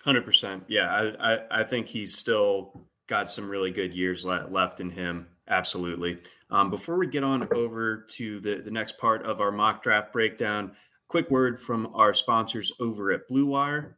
hundred percent. Yeah. I, I, I think he's still got some really good years le- left in him. Absolutely. Um, before we get on over to the, the next part of our mock draft breakdown, quick word from our sponsors over at Blue Wire.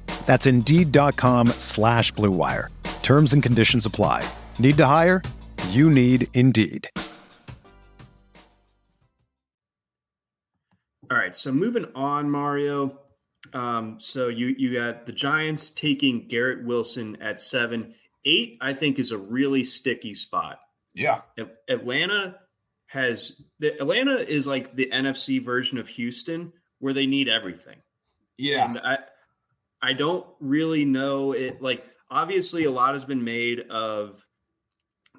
That's Indeed.com slash Blue Wire. Terms and conditions apply. Need to hire? You need Indeed. All right, so moving on, Mario. Um, so you, you got the Giants taking Garrett Wilson at seven. Eight, I think, is a really sticky spot. Yeah. Atlanta has the Atlanta is like the N F C version of Houston, where they need everything. Yeah. And I, I don't really know it. Like, obviously a lot has been made of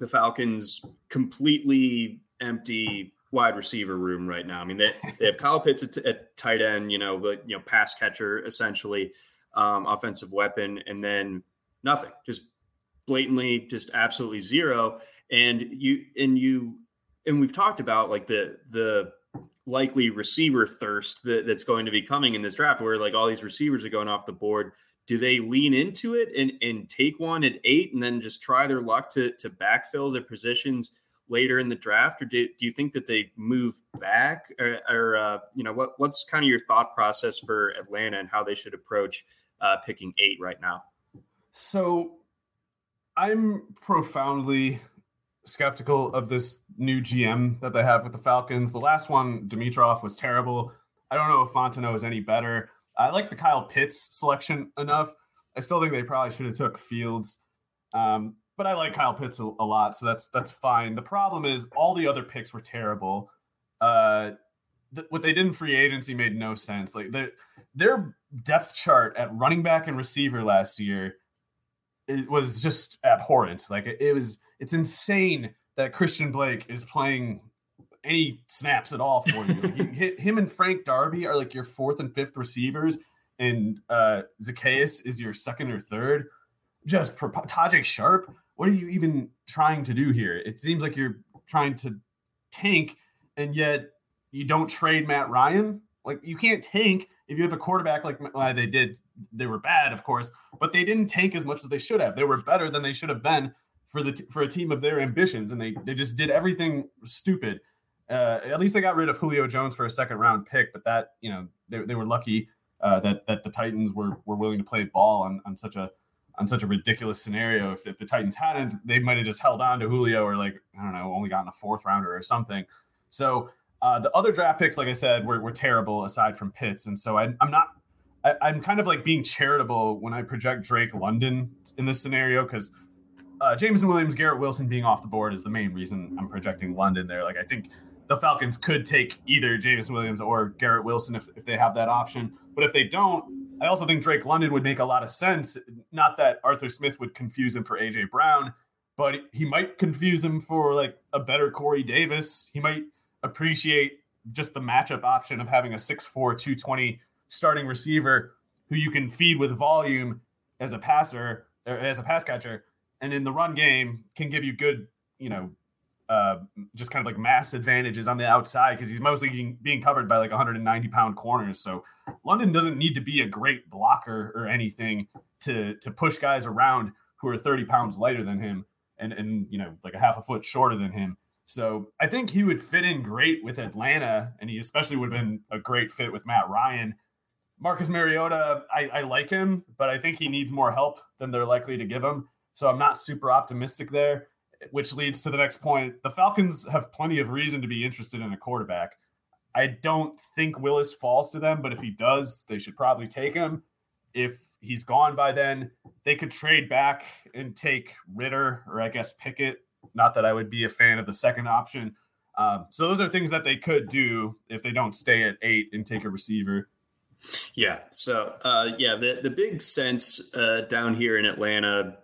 the Falcons' completely empty wide receiver room right now. I mean, they, they have Kyle Pitts at, at tight end, you know, but, you know, pass catcher, essentially, um, offensive weapon, and then nothing, just blatantly, just absolutely zero. And you, and you, and we've talked about like the, the likely receiver thirst that, that's going to be coming in this draft, where like all these receivers are going off the board. Do they lean into it and, and take one at eight and then just try their luck to, to backfill their positions later in the draft? Or do, do you think that they move back, or, or uh, you know, what, what's kind of your thought process for Atlanta and how they should approach uh, picking eight right now? So I'm profoundly skeptical of this new G M that they have with the Falcons. The last one, Dimitroff, was terrible. I don't know if Fontenot is any better. I like the Kyle Pitts selection enough. I still think they probably should have took Fields. Um, but I like Kyle Pitts a, a lot, so that's that's fine. The problem is all the other picks were terrible. Uh, th- what they did in free agency made no sense. Like their their depth chart at running back and receiver last year, it was just abhorrent. Like it, it was, it's insane that Christian Blake is playing any snaps at all for you. Like he, him and Frank Darby are like your fourth and fifth receivers, and uh, Zacchaeus is your second or third. Just pro- Tajik Sharp, what are you even trying to do here? It seems like you're trying to tank, and yet you don't trade Matt Ryan. Like you can't tank if you have a quarterback like well, they did. They were bad, of course, but they didn't tank as much as they should have. They were better than they should have been for the t- for a team of their ambitions, and they they just did everything stupid. Uh, at least they got rid of Julio Jones for a second round pick, but that, you know, they they were lucky uh, that that the Titans were were willing to play ball on, on such a on such a ridiculous scenario. If if the Titans hadn't, they might have just held on to Julio or like I don't know, only gotten a fourth rounder or something. So uh, the other draft picks, like I said, were were terrible aside from Pitts, and so I, I'm not I, I'm kind of like being charitable when I project Drake London in this scenario because. Uh, Jameson Williams, Garrett Wilson being off the board is the main reason I'm projecting London there. Like I think the Falcons could take either Jameson Williams or Garrett Wilson if, if they have that option. But if they don't, I also think Drake London would make a lot of sense. Not that Arthur Smith would confuse him for A J Brown, but he might confuse him for like a better Corey Davis. He might appreciate just the matchup option of having a six four, two twenty starting receiver who you can feed with volume as a passer or as a pass catcher. And in the run game can give you good, you know, uh, just kind of like mass advantages on the outside because he's mostly being, being covered by like one hundred ninety pound corners. So London doesn't need to be a great blocker or anything to to push guys around who are thirty pounds lighter than him and, and you know, like a half a foot shorter than him. So I think he would fit in great with Atlanta, and he especially would have been a great fit with Matt Ryan. Marcus Mariota, I, I like him, but I think he needs more help than they're likely to give him. So I'm not super optimistic there, which leads to the next point. The Falcons have plenty of reason to be interested in a quarterback. I don't think Willis falls to them, but if he does, they should probably take him. If he's gone by then, they could trade back and take Ridder or I guess Pickett. Not that I would be a fan of the second option. Um, so those are things that they could do if they don't stay at eight and take a receiver. Yeah. So, uh, yeah, the, the big sense uh, down here in Atlanta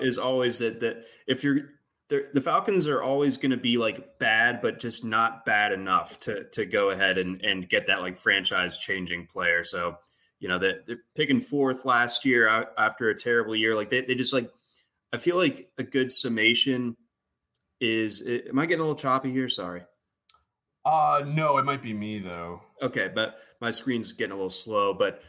is always that, that if you're the Falcons are always going to be like bad, but just not bad enough to to go ahead and, and get that like franchise changing player. So, you know, that they're picking fourth last year after a terrible year. Like they, they just like I feel like a good summation is. Am I getting a little choppy here? Sorry. Uh, no, it might be me though. Okay. But my screen's getting a little slow, but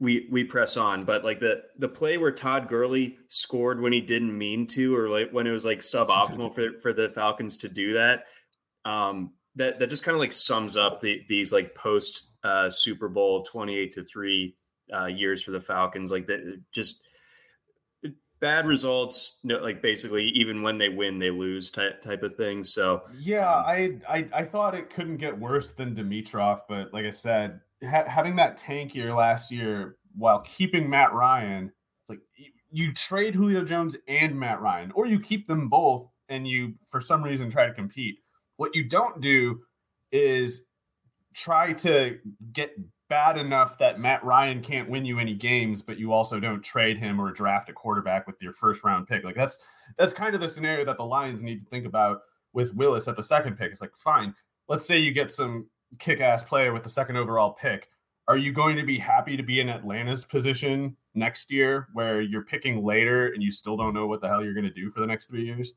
we, we press on, but like the, the play where Todd Gurley scored when he didn't mean to, or like when it was like suboptimal for, for the Falcons to do that. Um, that, that just kind of like sums up the, these like post, uh, Super Bowl twenty-eight to three, uh, years for the Falcons. Like that just bad results, no, like basically even when they win, they lose type, type of thing. So yeah, um, I, I I thought it couldn't get worse than Dimitroff. But like I said, ha- having that tank year last year while keeping Matt Ryan, like you, you trade Julio Jones and Matt Ryan, or you keep them both and you for some reason try to compete. What you don't do is try to get bad enough that Matt Ryan can't win you any games, but you also don't trade him or draft a quarterback with your first round pick. Like that's, that's kind of the scenario that the Lions need to think about with Willis at the second pick. It's like, fine, let's say you get some kick-ass player with the second overall pick. Are you going to be happy to be in Atlanta's position next year where you're picking later and you still don't know what the hell you're going to do for the next three years?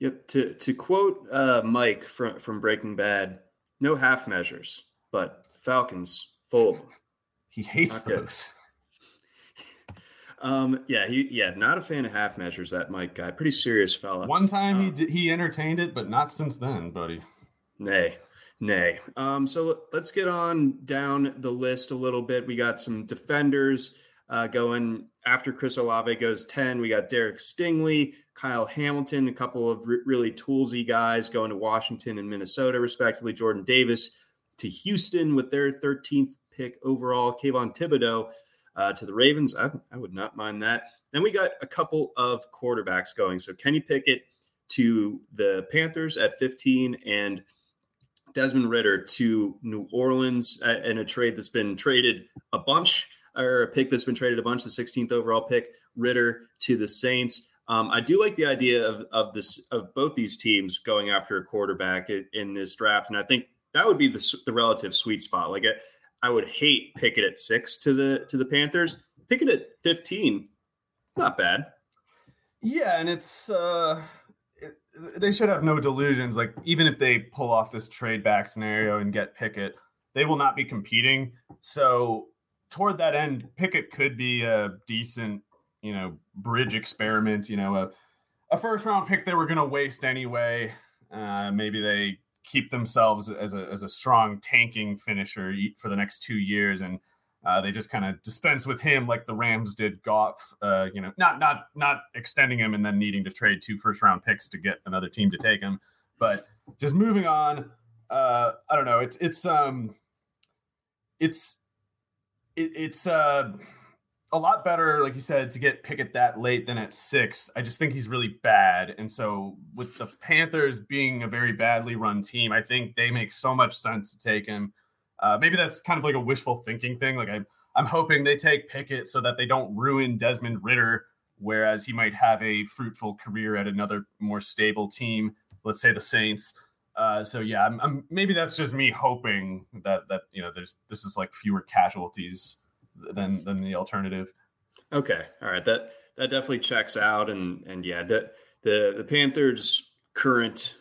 Yep. To, to quote uh, Mike from, from Breaking Bad, no half measures, but Falcons full of them. He hates those. um, yeah, he, yeah, not a fan of half measures, that Mike guy. Pretty serious fella. One time um, he did, he entertained it, but not since then, buddy. Nay, nay. Um, so let's get on down the list a little bit. We got some defenders uh, going after Chris Olave goes ten. We got Derek Stingley, Kyle Hamilton, a couple of re- really toolsy guys going to Washington and Minnesota, respectively. Jordan Davis to Houston with their thirteenth pick overall. Kayvon Thibodeau uh, to the Ravens. I, I would not mind that. Then we got a couple of quarterbacks going. So Kenny Pickett to the Panthers at fifteen and Desmond Ridder to New Orleans in a trade that's been traded a bunch, or a pick that's been traded a bunch, the sixteenth overall pick, Ridder to the Saints. Um, I do like the idea of of this of both these teams going after a quarterback in, in this draft, and I think that would be the, the relative sweet spot. Like I, I would hate Pickett at six to the to the Panthers. Pickett at fifteen, not bad. Yeah, and it's uh, it, they should have no delusions. Like even if they pull off this trade back scenario and get Pickett, they will not be competing. So toward that end, Pickett could be a decent, you know, bridge experiment, you know, a, a first round pick they were going to waste anyway. Uh, maybe they keep themselves as a, as a strong tanking finisher for the next two years. And uh, they just kind of dispense with him like the Rams did Goff, uh, you know, not, not, not extending him and then needing to trade two first round picks to get another team to take him. But just moving on, uh, I don't know. It's, it's, um, it's, it, it's, uh, a lot better, like you said, to get Pickett that late than at six. I just think he's really bad. And so with the Panthers being a very badly run team, I think they make so much sense to take him. Uh, maybe that's kind of like a wishful thinking thing. Like I, I'm hoping they take Pickett so that they don't ruin Desmond Ridder, whereas he might have a fruitful career at another more stable team, let's say the Saints. Uh, so yeah, I'm, I'm, maybe that's just me hoping that, that, you know, there's, this is like fewer casualties than than the alternative. Okay. All right. That, that definitely checks out. And, and yeah, the, the, the Panthers current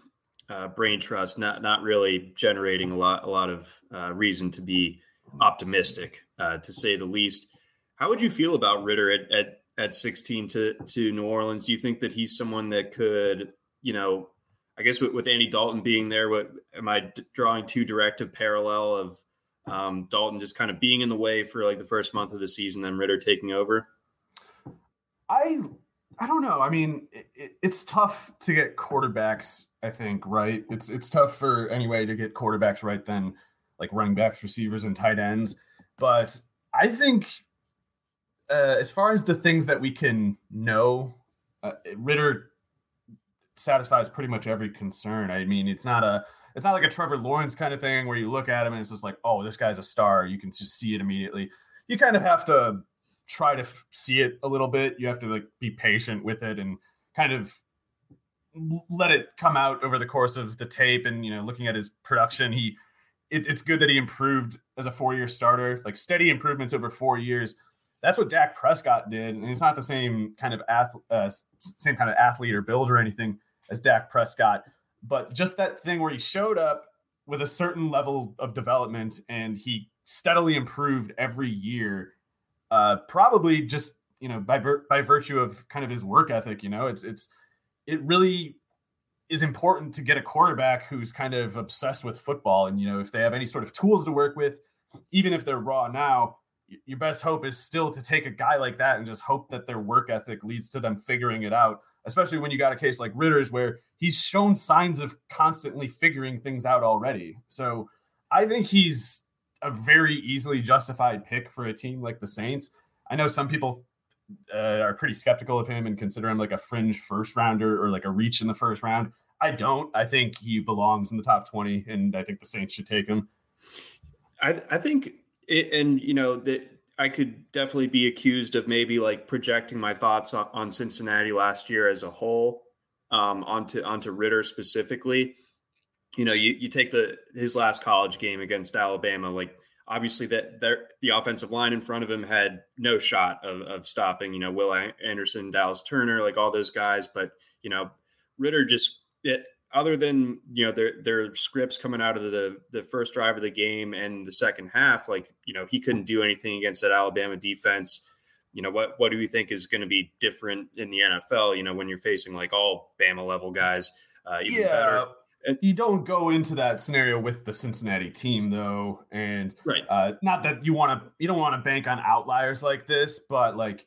uh, brain trust, not, not really generating a lot, a lot of uh, reason to be optimistic, uh, to say the least. How would you feel about Ridder at, at, at sixteen to, to New Orleans? Do you think that he's someone that could, you know, I guess with, with Andy Dalton being there, what am I d- drawing too direct a parallel of, Um, Dalton just kind of being in the way for like the first month of the season, then Ridder taking over? I I don't know. I mean, it, it, it's tough to get quarterbacks, I think, right? It's it's tough for anyway to get quarterbacks right than like running backs, receivers, and tight ends. But I think uh, as far as the things that we can know, uh, Ridder satisfies pretty much every concern. I mean, it's not a It's not like a Trevor Lawrence kind of thing where you look at him and it's just like, oh, this guy's a star. You can just see it immediately. You kind of have to try to f- see it a little bit. You have to like be patient with it and kind of let it come out over the course of the tape. And, you know, looking at his production, he, it, it's good that he improved as a four-year starter, like steady improvements over four years. That's what Dak Prescott did. And it's not the same kind of ath- uh, same kind of athlete or build or anything as Dak Prescott. But just that thing where he showed up with a certain level of development and he steadily improved every year, uh, probably just, you know, by by virtue of kind of his work ethic. You know, it's it's it really is important to get a quarterback who's kind of obsessed with football. And, you know, if they have any sort of tools to work with, even if they're raw now, your best hope is still to take a guy like that and just hope that their work ethic leads to them figuring it out, especially when you got a case like Ridder's where he's shown signs of constantly figuring things out already. So I think he's a very easily justified pick for a team like the Saints. I know some people uh, are pretty skeptical of him and consider him like a fringe first rounder or like a reach in the first round. I don't. I think he belongs in the top twenty, and I think the Saints should take him. I, I think It, and, you know, that I could definitely be accused of maybe like projecting my thoughts on, on Cincinnati last year as a whole, um, onto onto Ridder specifically. You know, you, you take the his last college game against Alabama, like obviously that their, the offensive line in front of him had no shot of, of stopping, you know, Will Anderson, Dallas Turner, like all those guys. But, you know, Ridder just it, other than, you know, their their scripts coming out of the, the first drive of the game and the second half, like, you know, he couldn't do anything against that Alabama defense. You know, what, what do you think is going to be different in the N F L, you know, when you're facing like all Bama level guys? Uh, even yeah. Better. And you don't go into that scenario with the Cincinnati team, though, and right. uh, not that you want to, you don't want to bank on outliers like this, but like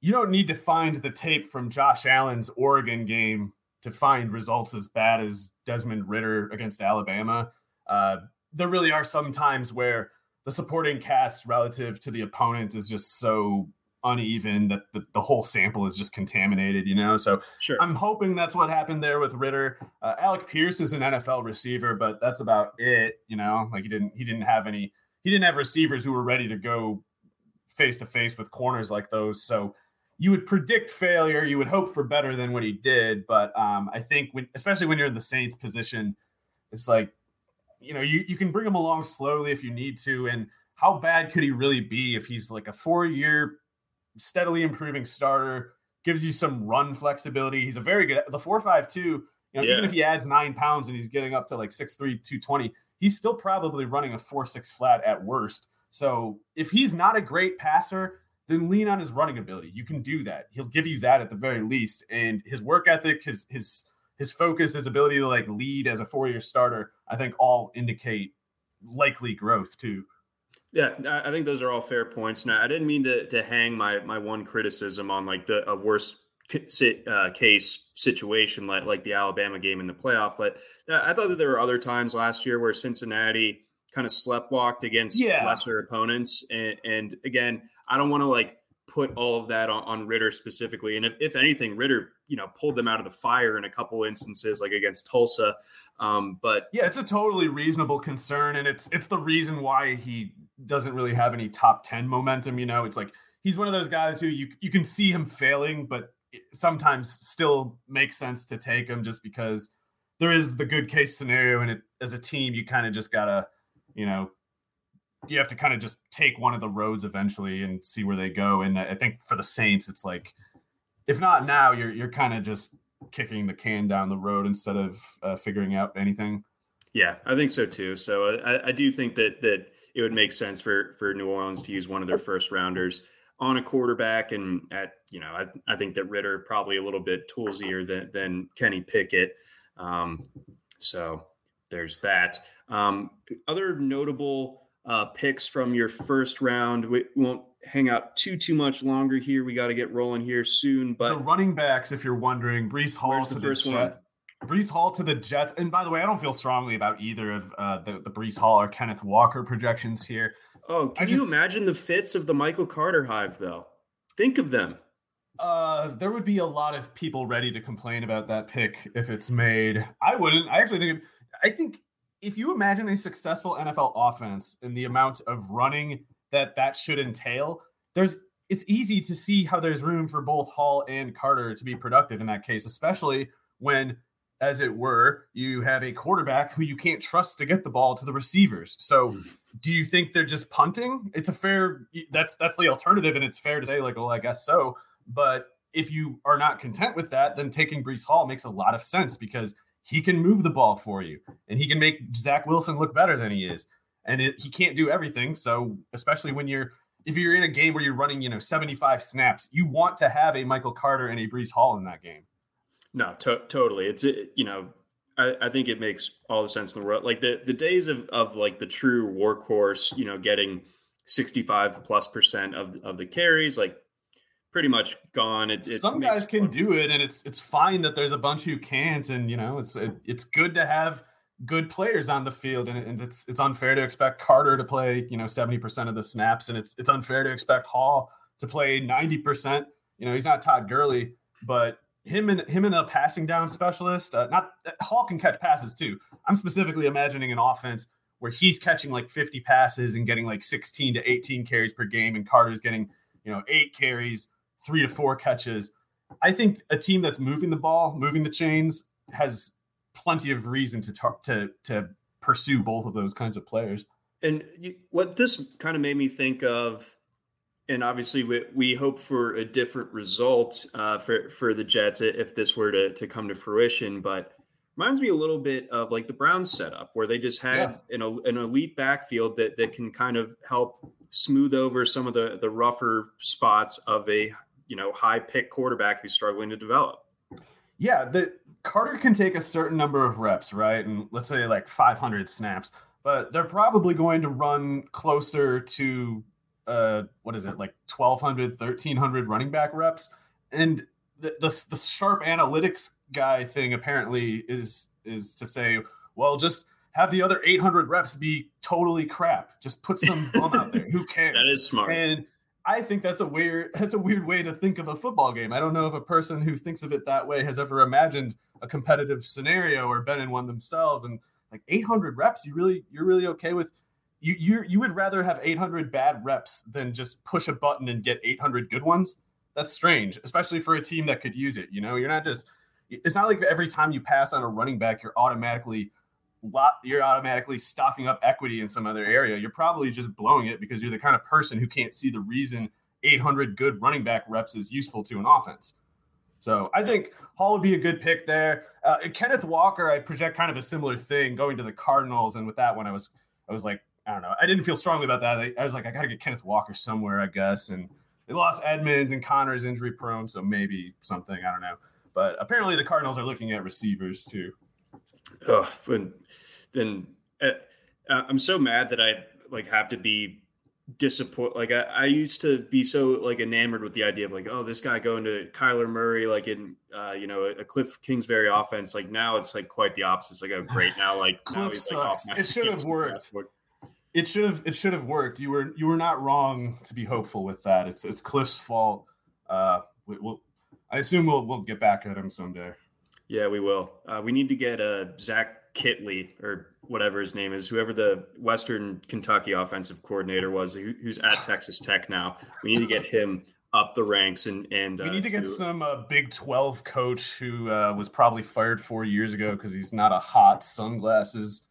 you don't need to find the tape from Josh Allen's Oregon game to find results as bad as Desmond Ridder against Alabama. Uh, there really are some times where the supporting cast relative to the opponent is just so uneven that the, the whole sample is just contaminated, you know? So sure. I'm hoping that's what happened there with Ridder. Uh, Alec Pierce is an N F L receiver, but that's about it. You know, like he didn't, he didn't have any, he didn't have receivers who were ready to go face to face with corners like those. So you would predict failure. You would hope for better than what he did. But um, I think when, especially when you're in the Saints position, it's like, you know, you, you can bring him along slowly if you need to. And how bad could he really be if he's like a four-year steadily improving starter, gives you some run flexibility? He's a very good, the four five two, you know, yeah. Even if he adds nine pounds and he's getting up to like six three, two twenty, he's still probably running a four six flat at worst. So if he's not a great passer, then lean on his running ability. You can do that. He'll give you that at the very least. And his work ethic, his, his, his focus, his ability to like lead as a four-year starter, I think all indicate likely growth too. Yeah, I think those are all fair points. Now, I didn't mean to to hang my my one criticism on like the a worst uh, case situation like like the Alabama game in the playoff, but I thought that there were other times last year where Cincinnati kind of sleptwalked against yeah. lesser opponents. And, and again, I don't want to like put all of that on, on Ridder specifically. And if, if anything, Ridder, you know, pulled them out of the fire in a couple instances, like against Tulsa. Um, but yeah, it's a totally reasonable concern, and it's it's the reason why he doesn't really have any top ten momentum. You know, it's like he's one of those guys who you you can see him failing, but it sometimes still makes sense to take him just because there is the good case scenario, and it, as a team, you kind of just gotta, you know, you have to kind of just take one of the roads eventually and see where they go. And I think for the Saints, it's like if not now, you're you're kind of just kicking the can down the road instead of uh, figuring out anything. Yeah, I think so too. So I, I do think that that it would make sense for for New Orleans to use one of their first rounders on a quarterback, and at you know I I think that Ridder probably a little bit toolsier than than Kenny Pickett. Um, so there's that. Um, other notable uh, picks from your first round. We won't hang out too too much longer here. We got to get rolling here soon. But the running backs, if you're wondering, Breece Hall to the, the first one. Breece Hall to the Jets. And by the way, I don't feel strongly about either of uh, the, the Breece Hall or Kenneth Walker projections here. Oh, can I you just, imagine the fits of the Michael Carter hive, though? Think of them. Uh, there would be a lot of people ready to complain about that pick if it's made. I wouldn't. I actually think, I think if you imagine a successful N F L offense and the amount of running that that should entail, there's it's easy to see how there's room for both Hall and Carter to be productive in that case, especially when, as it were, you have a quarterback who you can't trust to get the ball to the receivers. So do you think they're just punting? It's a fair, that's, that's the alternative. And it's fair to say like, well, I guess so. But if you are not content with that, then taking Breece Hall makes a lot of sense because he can move the ball for you and he can make Zach Wilson look better than he is. And it, he can't do everything. So especially when you're, if you're in a game where you're running, you know, seventy-five snaps, you want to have a Michael Carter and a Breece Hall in that game. No, to- totally. It's, it, you know, I, I think it makes all the sense in the world. Like the, the days of, of like the true workhorse, you know, getting sixty-five plus percent of, of the carries, like pretty much gone. It, it Some guys can do it, and it's, it's fine that there's a bunch who can't. And, you know, it's, it, it's good to have good players on the field, and, and it's, it's unfair to expect Carter to play, you know, seventy percent of the snaps. And it's, it's unfair to expect Hall to play ninety percent. You know, he's not Todd Gurley, but Him and him and a passing down specialist. Uh, not Hall can catch passes too. I'm specifically imagining an offense where he's catching like fifty passes and getting like sixteen to eighteen carries per game, and Carter's getting, you know, eight carries, three to four catches. I think a team that's moving the ball, moving the chains, has plenty of reason to talk, to to pursue both of those kinds of players. And you, what this kind of made me think of, and obviously we, we hope for a different result uh, for, for the Jets if this were to, to come to fruition, but reminds me a little bit of like the Browns setup where they just had yeah. an, an elite backfield that, that can kind of help smooth over some of the, the rougher spots of a, you know, high pick quarterback who's struggling to develop. Yeah. The Carter can take a certain number of reps, right? And let's say like five hundred snaps, but they're probably going to run closer to uh, what is it? Like twelve hundred, thirteen hundred running back reps. And the, the, the sharp analytics guy thing apparently is, is to say, well, just have the other eight hundred reps be totally crap. Just put some bum out there. Who cares? That is smart. And I think that's a weird, that's a weird way to think of a football game. I don't know if a person who thinks of it that way has ever imagined a competitive scenario or been in one themselves. And like eight hundred reps, you really, you're really okay with you, you, you would rather have eight hundred bad reps than just push a button and get eight hundred good ones. That's strange, especially for a team that could use it. You know, you're not just, it's not like every time you pass on a running back, you're automatically lot you're automatically stocking up equity in some other area. You're probably just blowing it because you're the kind of person who can't see the reason eight hundred good running back reps is useful to an offense. So I think Hall would be a good pick there. Uh, Kenneth Walker, I project kind of a similar thing going to the Cardinals. And with that one, I was, I was like, I don't know. I didn't feel strongly about that. I, I was like, I got to get Kenneth Walker somewhere, I guess. And they lost Edmonds, and Connor's injury prone. So maybe something, I don't know. But apparently the Cardinals are looking at receivers too. Oh, and then uh, I'm so mad that I like have to be disappointed. Like I, I used to be so like enamored with the idea of like, oh, this guy going to Kyler Murray, like in, uh, you know, a Cliff Kingsbury offense. Like now it's like quite the opposite. It's like, oh, great. Now, like, Cliff now he's, like sucks. It should have worked. It should have, it should have worked. You were, you were not wrong to be hopeful with that. It's, it's Cliff's fault. Uh, we, we'll, I assume we'll, we'll get back at him someday. Yeah, we will. Uh, we need to get uh, Zach Kitley or whatever his name is, whoever the Western Kentucky offensive coordinator was, who, who's at Texas Tech now. We need to get him up the ranks. and and We need uh, to get to, some uh, Big twelve coach who uh, was probably fired four years ago because he's not a hot sunglasses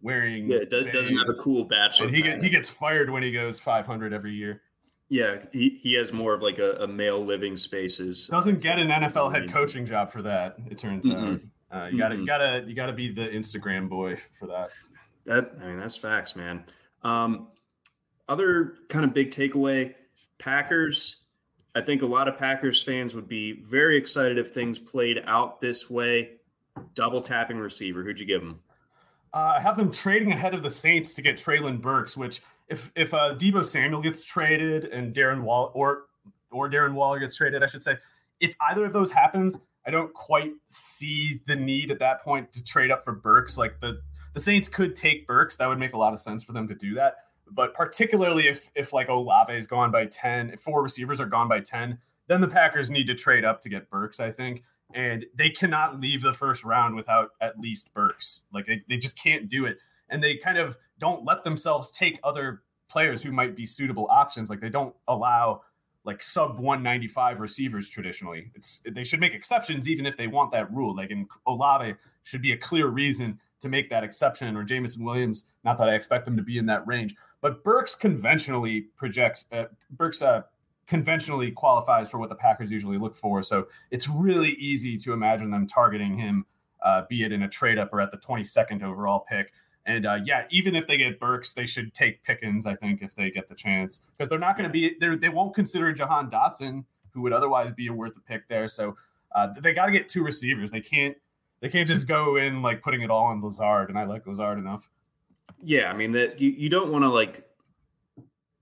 wearing. Yeah, does, doesn't have a cool bachelor. And he, get, he gets fired when he goes five hundred every year. Yeah, he, he has more of like a, a male living spaces. Doesn't get an N F L head coaching job for that, it turns mm-hmm. out. Uh, you gotta, mm-hmm. you gotta, you gotta be the Instagram boy for that. That I mean, that's facts, man. Um, other kind of big takeaway: Packers. I think a lot of Packers fans would be very excited if things played out this way. Double tapping receiver. Who'd you give them? Uh, I have them trading ahead of the Saints to get Treylon Burks, which. If if uh, Deebo Samuel gets traded and Darren Waller or or Darren Waller gets traded, I should say, if either of those happens, I don't quite see the need at that point to trade up for Burks. Like the, the Saints could take Burks. That would make a lot of sense for them to do that. But particularly if if like Olave is gone by ten, if four receivers are gone by ten, then the Packers need to trade up to get Burks, I think. And they cannot leave the first round without at least Burks. Like they, they just can't do it. And they kind of don't let themselves take other players who might be suitable options. Like they don't allow like sub one ninety-five receivers traditionally. It's they should make exceptions even if they want that rule. Like in Olave should be a clear reason to make that exception, or Jameson Williams. Not that I expect them to be in that range, but Burks conventionally projects. Uh, Burks uh, conventionally qualifies for what the Packers usually look for. So it's really easy to imagine them targeting him, uh, be it in a trade up or at the twenty-second overall pick. And, uh, yeah, even if they get Burks, they should take Pickens, I think, if they get the chance. Because they're not going to be – they won't consider Jahan Dotson, who would otherwise be worth a pick there. So uh, they got to get two receivers. They can't they can't just go in, like, putting it all on Lazard, and I like Lazard enough. Yeah, I mean, that you, you don't want to, like,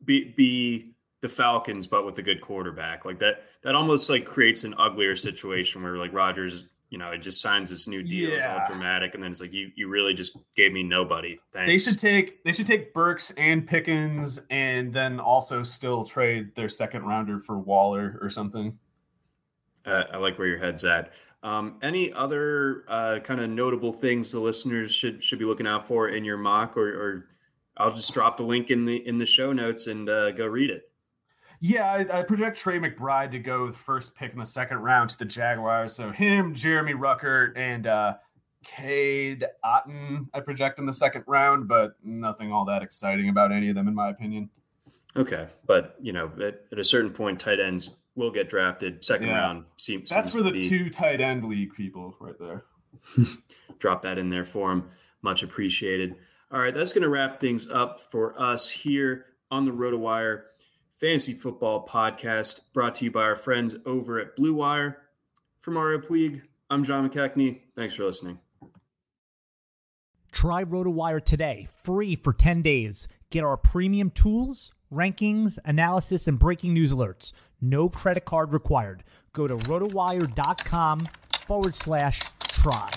be, be the Falcons but with a good quarterback. Like, that that almost, like, creates an uglier situation where, like, Rodgers – you know, it just signs this new deal. Yeah. It's all dramatic. And then it's like, you you really just gave me nobody. Thanks. They should take they should take Burks and Pickens and then also still trade their second rounder for Waller or something. Uh, I like where your head's at. Um, any other uh, kind of notable things the listeners should should be looking out for in your mock, or, or I'll just drop the link in the in the show notes and uh, go read it. Yeah, I, I project Trey McBride to go with first pick in the second round to the Jaguars. So him, Jeremy Ruckert, and uh, Cade Otten, I project in the second round, but nothing all that exciting about any of them, in my opinion. Okay, but you know, at, at a certain point, tight ends will get drafted. Second yeah. round seems that's seems for the be. two tight end league people right there. Drop that in there for them. Much appreciated. All right, that's going to wrap things up for us here on the RotoWire Fantasy Football Podcast, brought to you by our friends over at Blue Wire. For Mario Puig, I'm John McKechnie. Thanks for listening. Try RotoWire today, free for ten days. Get our premium tools, rankings, analysis, and breaking news alerts. No credit card required. Go to rotowire dot com forward slash try.